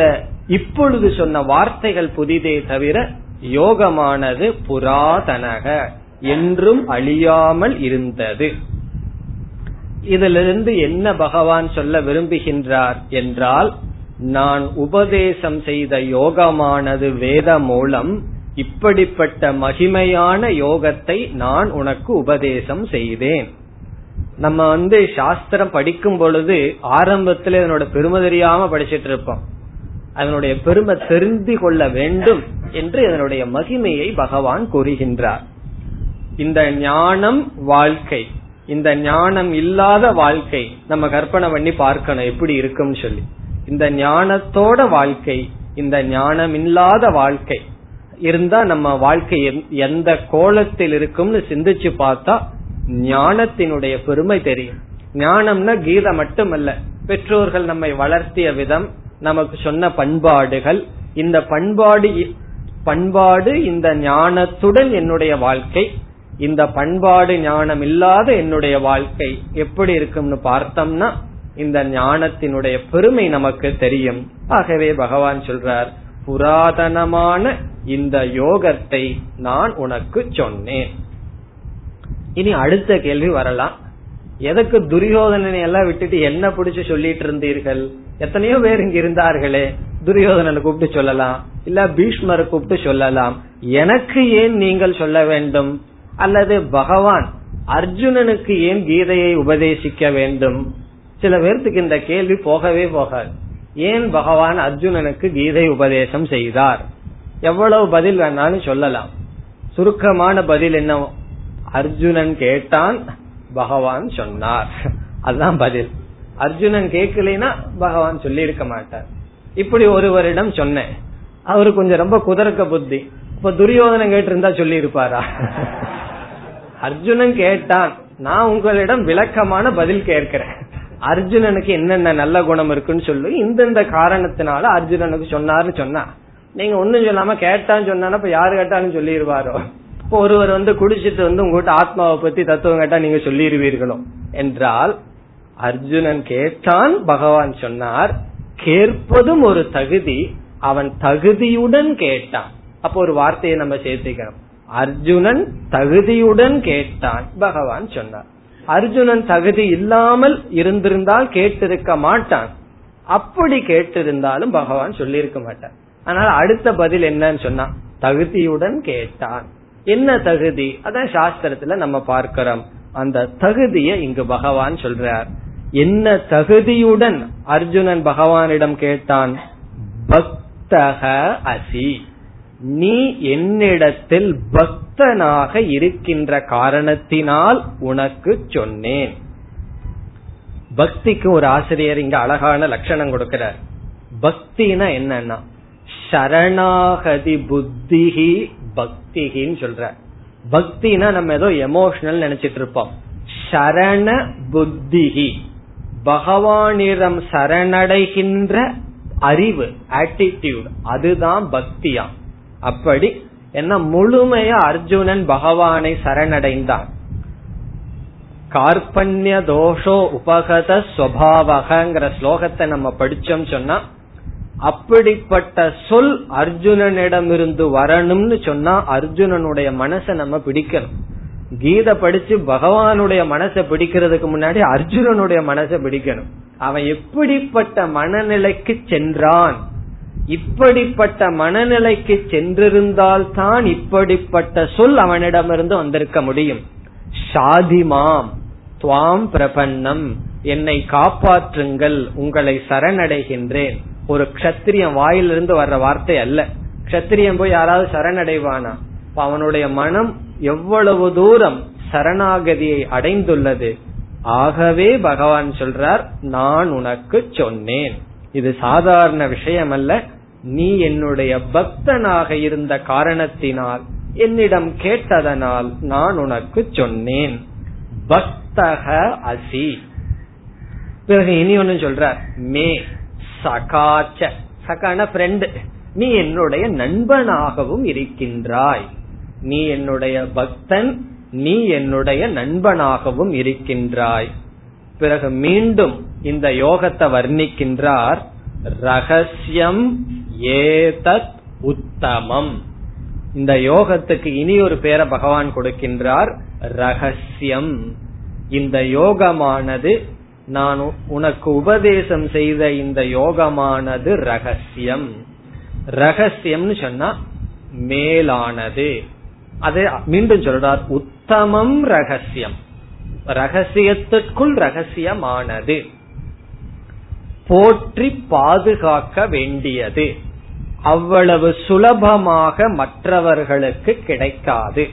இப்பொழுது சொன்ன வார்த்தைகள் புதிதே தவிர யோகமானது புராதனக என்றும் அழியாமல் இருந்தது. இதிலிருந்து என்ன பகவான் சொல்ல விரும்புகின்றார் என்றால், நான் உபதேசம் செய்த யோகமானது வேத மூலம் இப்படிப்பட்ட மகிமையான யோகத்தை நான் உனக்கு உபதேசம் செய்தேன். நம்ம வந்து சாஸ்திரம் படிக்கும் பொழுது ஆரம்பத்துல இதனோட பெருமை தெரியாம படிச்சிட்டு இருப்போம். அதனுடைய பெருமை தெரிந்து கொள்ள வேண்டும் என்று இதனுடைய மகிமையை பகவான் கூறுகின்றார். இந்த ஞானம் வாழ்க்கை, இந்த ஞானம் இல்லாத வாழ்க்கை நம்ம கற்பனை பண்ணி பார்க்கணும் எப்படி இருக்கும் சொல்லி. இந்த ஞானத்தோட வாழ்க்கை, இந்த ஞானம் இல்லாத வாழ்க்கை இருந்தா நம்ம வாழ்க்கை எந்த கோலத்தில் இருக்கும்னு சிந்திச்சு பார்த்தா ஞானத்தினுடைய பெருமை தெரியும். ஞானம்னா கீதை மட்டுமல்ல, பெற்றோர்கள் நம்மை வளர்த்திய விதம், நமக்கு சொன்ன பண்பாடுகள், இந்த பண்பாடு பண்பாடு இந்த ஞானத்துடன் என்னுடைய வாழ்க்கை, இந்த பண்பாடு ஞானம் இல்லாத என்னுடைய வாழ்க்கை எப்படி இருக்கும்னு பார்த்தோம்னா இந்த ஞானத்தினுடைய பெருமை நமக்கு தெரியும். ஆகவே பகவான் சொல்றார், புராதனமான இந்த யோகத்தை நான் உனக்கு சொன்னேன். இனி அடுத்த கேள்வி வரலாம், எதற்கு துரியோதனனை எல்லாம் விட்டுட்டு என்ன பிடிச்சு சொல்லிட்டு இருந்தீர்கள்? எத்தனையோ பேர் இங்க இருந்தார்களே, துரியோதனனை கூப்பிட்டு சொல்லலாம், இல்ல பீஷ்மரை கூப்பிட்டு சொல்லலாம், எனக்கு ஏன் நீங்கள் சொல்ல வேண்டும், அல்லது பகவான் அர்ஜுனனுக்கு ஏன் கீதையை உபதேசிக்க வேண்டும்? சில பேர்த்துக்கு இந்த கேள்வி போகவே போகாது. ஏன் பகவான் அர்ஜுனனுக்கு கீதை உபதேசம் செய்தார்? எவ்வளவு பதில் வேணாலும் சொல்லலாம். சுருக்கமான பதில் என்ன? அர்ஜுனன் கேட்டான், பகவான் சொன்னார், அதுதான் பதில். அர்ஜுனன் கேட்கலைன்னா பகவான் சொல்லி இருக்க மாட்டார். இப்படி ஒருவரிடம் சொன்னேன், அவரு கொஞ்சம் ரொம்ப குதர்க்க புத்தி. இப்ப துரியோதனன் கேட்டிருந்தா சொல்லி இருப்பாரா? அர்ஜுனன் கேட்டான், நான் உங்களிடம் விளக்கமான பதில் கேட்கிறேன், அர்ஜுனனுக்கு என்னென்ன நல்ல குணம் இருக்குன்னு சொல்லு, இந்த காரணத்தினால அர்ஜுனனுக்கு சொன்னார்னு சொன்னா. நீங்க ஒன்னும் சொல்லாம கேட்டான்னு சொன்னா இப்ப யாரு கேட்டாலும் சொல்லிடுவாரோ? இப்போ ஒருவர் வந்து குடிச்சிட்டு வந்து உங்ககிட்ட ஆத்மாவை பத்தி தத்துவம் கேட்டா நீங்க சொல்லிடுவீர்களோ என்றால், அர்ஜுனன் கேட்டான், பகவான் சொன்னார். கேட்பதும் ஒரு தகுதி, அவன் தகுதியுடன் கேட்டான். அப்போ ஒரு வார்த்தையை நம்ம சேர்த்துக்கணும், அர்ஜுனன் தகுதியுடன் கேட்டான், பகவான் சொன்னார். அர்ஜுனன் தகுதி இல்லாமல் இருந்திருந்தால் கேட்டிருக்க மாட்டான். அப்படி கேட்டிருந்தாலும் பகவான் சொல்லியிருக்க மாட்டான். ஆனால் அடுத்த பதில் என்னன்னு சொன்னா தகுதியுடன் கேட்டான். என்ன தகுதி? அதான் சாஸ்திரத்துல நம்ம பார்க்கிறோம். அந்த தகுதியை இங்கு பகவான் சொல்றார். என்ன தகுதியுடன் அர்ஜுனன் பகவானிடம் கேட்டான்? பக்தஹ அசி, நீ என்னிடத்தில் பக்தனாக இருக்கின்ற காரணத்தினால் உனக்கு சொன்னேன். பக்திக்கு ஒரு ஆசிரியர் இங்க அழகான லட்சணம் கொடுக்கிறார். பக்தினா என்னன்னா சரணாகதி புத்திஹி பக்திஹின்னு சொல்றார். பக்தினா நம்ம ஏதோ எமோஷனல் நினைச்சிட்டு இருப்போம். சரண புத்திஹி, பகவானிடம் சரணடைகின்ற அறிவு, ஆட்டிடியூட், அதுதான் பக்தியா. அப்படி என்ன முழுமைய அர்ஜுனன் பகவானை சரணடைந்தான். கார்பண்ய தோஷோ உபகத ஸ்வபாவகங்கிற ஸ்லோகத்தை நம்ம படிச்சோம் சொன்னா, அப்படிப்பட்ட சொல் அர்ஜுனனிடமிருந்து வரணும்னு சொன்னா அர்ஜுனனுடைய மனசை நம்ம பிடிக்கணும். கீதை படிச்சு பகவானுடைய மனசை பிடிக்கிறதுக்கு முன்னாடி அர்ஜுனனுடைய மனசை பிடிக்கணும். அவன் எப்படிப்பட்ட மனநிலைக்கு சென்றான், இப்படிப்பட்ட மனநிலைக்கு சென்றிருந்தால்தான் இப்படிப்பட்ட சொல் அவனிடமிருந்து வந்திருக்க முடியும். சாதிமாம் துவாம் பிரபன்னம், என்னை காப்பாற்றுங்கள், உங்களை சரணடைகின்றேன். ஒரு க்ஷத்திரியன் வாயிலிருந்து வர்ற வார்த்தை அல்ல. க்ஷத்திரியன் போய் யாராவது சரணடைவானா? அவனுடைய மனம் எவ்வளவு தூரம் சரணாகதியை அடைந்துள்ளது. ஆகவே பகவான் சொல்றார், நான் உனக்கு சொன்னேன். இது சாதாரண விஷயம் அல்ல. நீ என்னுடைய பக்தனாக இருந்த காரணத்தினால், என்னிடம் கேட்டதனால் நான் உனக்கு சொன்னேன். பக்தஹ அசி. பிறகு இனி ஒன்னு சொல்றார், மே சகாச்ச, சகான ஃப்ரெண்ட், நீ என்னுடைய நண்பனாகவும் இருக்கின்றாய். நீ என்னுடைய பக்தன், நீ என்னுடைய நண்பனாகவும் இருக்கின்றாய். பிறகு மீண்டும் இந்த யோகத்தை வர்ணிக்கின்றார். ரகசியம் ஏதத் உத்தமம். இந்த யோகத்துக்கு இனி ஒரு பேரை பகவான் கொடுக்கின்றார், ரகசியம். இந்த யோகமானது, நான் உனக்கு உபதேசம் செய்த இந்த யோகமானது ரகசியம். ரகசியம்னு சொன்னா மேலானது. அது மீண்டும் சொல்றார், உத்தமம் ரகசியம், ரகசியத்துக்குள் ரகசியமானது, போற்றி பாதுகாக்க வேண்டியது, அவ்வளவு சுலபமாக மற்றவர்களுக்கு கிடைக்காது.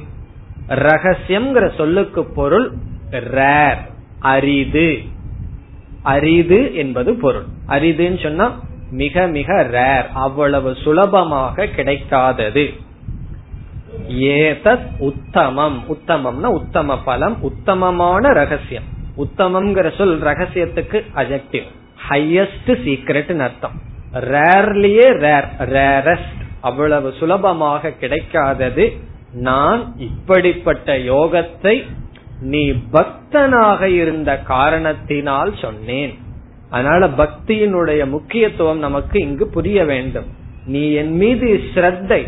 ரகசியம் சொல்லுக்கு பொருள் ரேர், அரிது. அரிது என்பது பொருள். அரிதுன்னு சொன்னா மிக மிக ரேர், அவ்வளவு சுலபமாக கிடைக்காதது. ஏதத் உத்தமம், உத்தமம்னா உத்தம பலம், உத்தமமான ரகசியம். உத்தமம்ங்கிற சொல் ரகசியத்துக்கு அட்ஜெக்டிவ், ஹையஸ்ட் சீக்ரெட் அர்த்தம். ரேர்லியே ரேர், ரேரஸ்ட், அவ்வளவு சுலபமாக கிடைக்காதது. நான் இப்படிப்பட்ட யோகத்தை நீ பக்தனாக இருந்த காரணத்தினால் சொன்னேன். அதனால பக்தியினுடைய முக்கியத்துவம் நமக்கு இங்கு புரிய வேண்டும். நீ என் மீது ஸ்ரத்தை,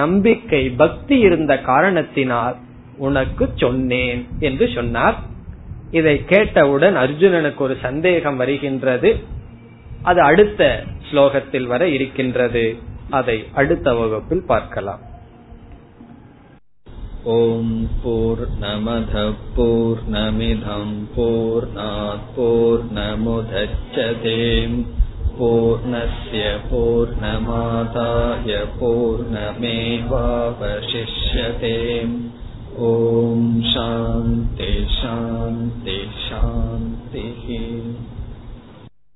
நம்பிக்கை, பக்தி இருந்த காரணத்தினால் உனக்கு சொன்னேன் என்று சொன்னார். இதை கேட்டவுடன் அர்ஜுனனுக்கு ஒரு சந்தேகம் வருகின்றது. அது அடுத்த ஸ்லோகத்தில் வர இருக்கின்றது. அதை அடுத்த வகுப்பில் பார்க்கலாம். ஓம் பூர்ணமத பூர்ணமிதம் பூர்ணாத் பூர்ணமுதச்யதே பூர்ணஸ்ய பூர்ணமாதாய பூர்ணமேவாவசிஷ்யதே. ஓம் சாந்தி சாந்தி.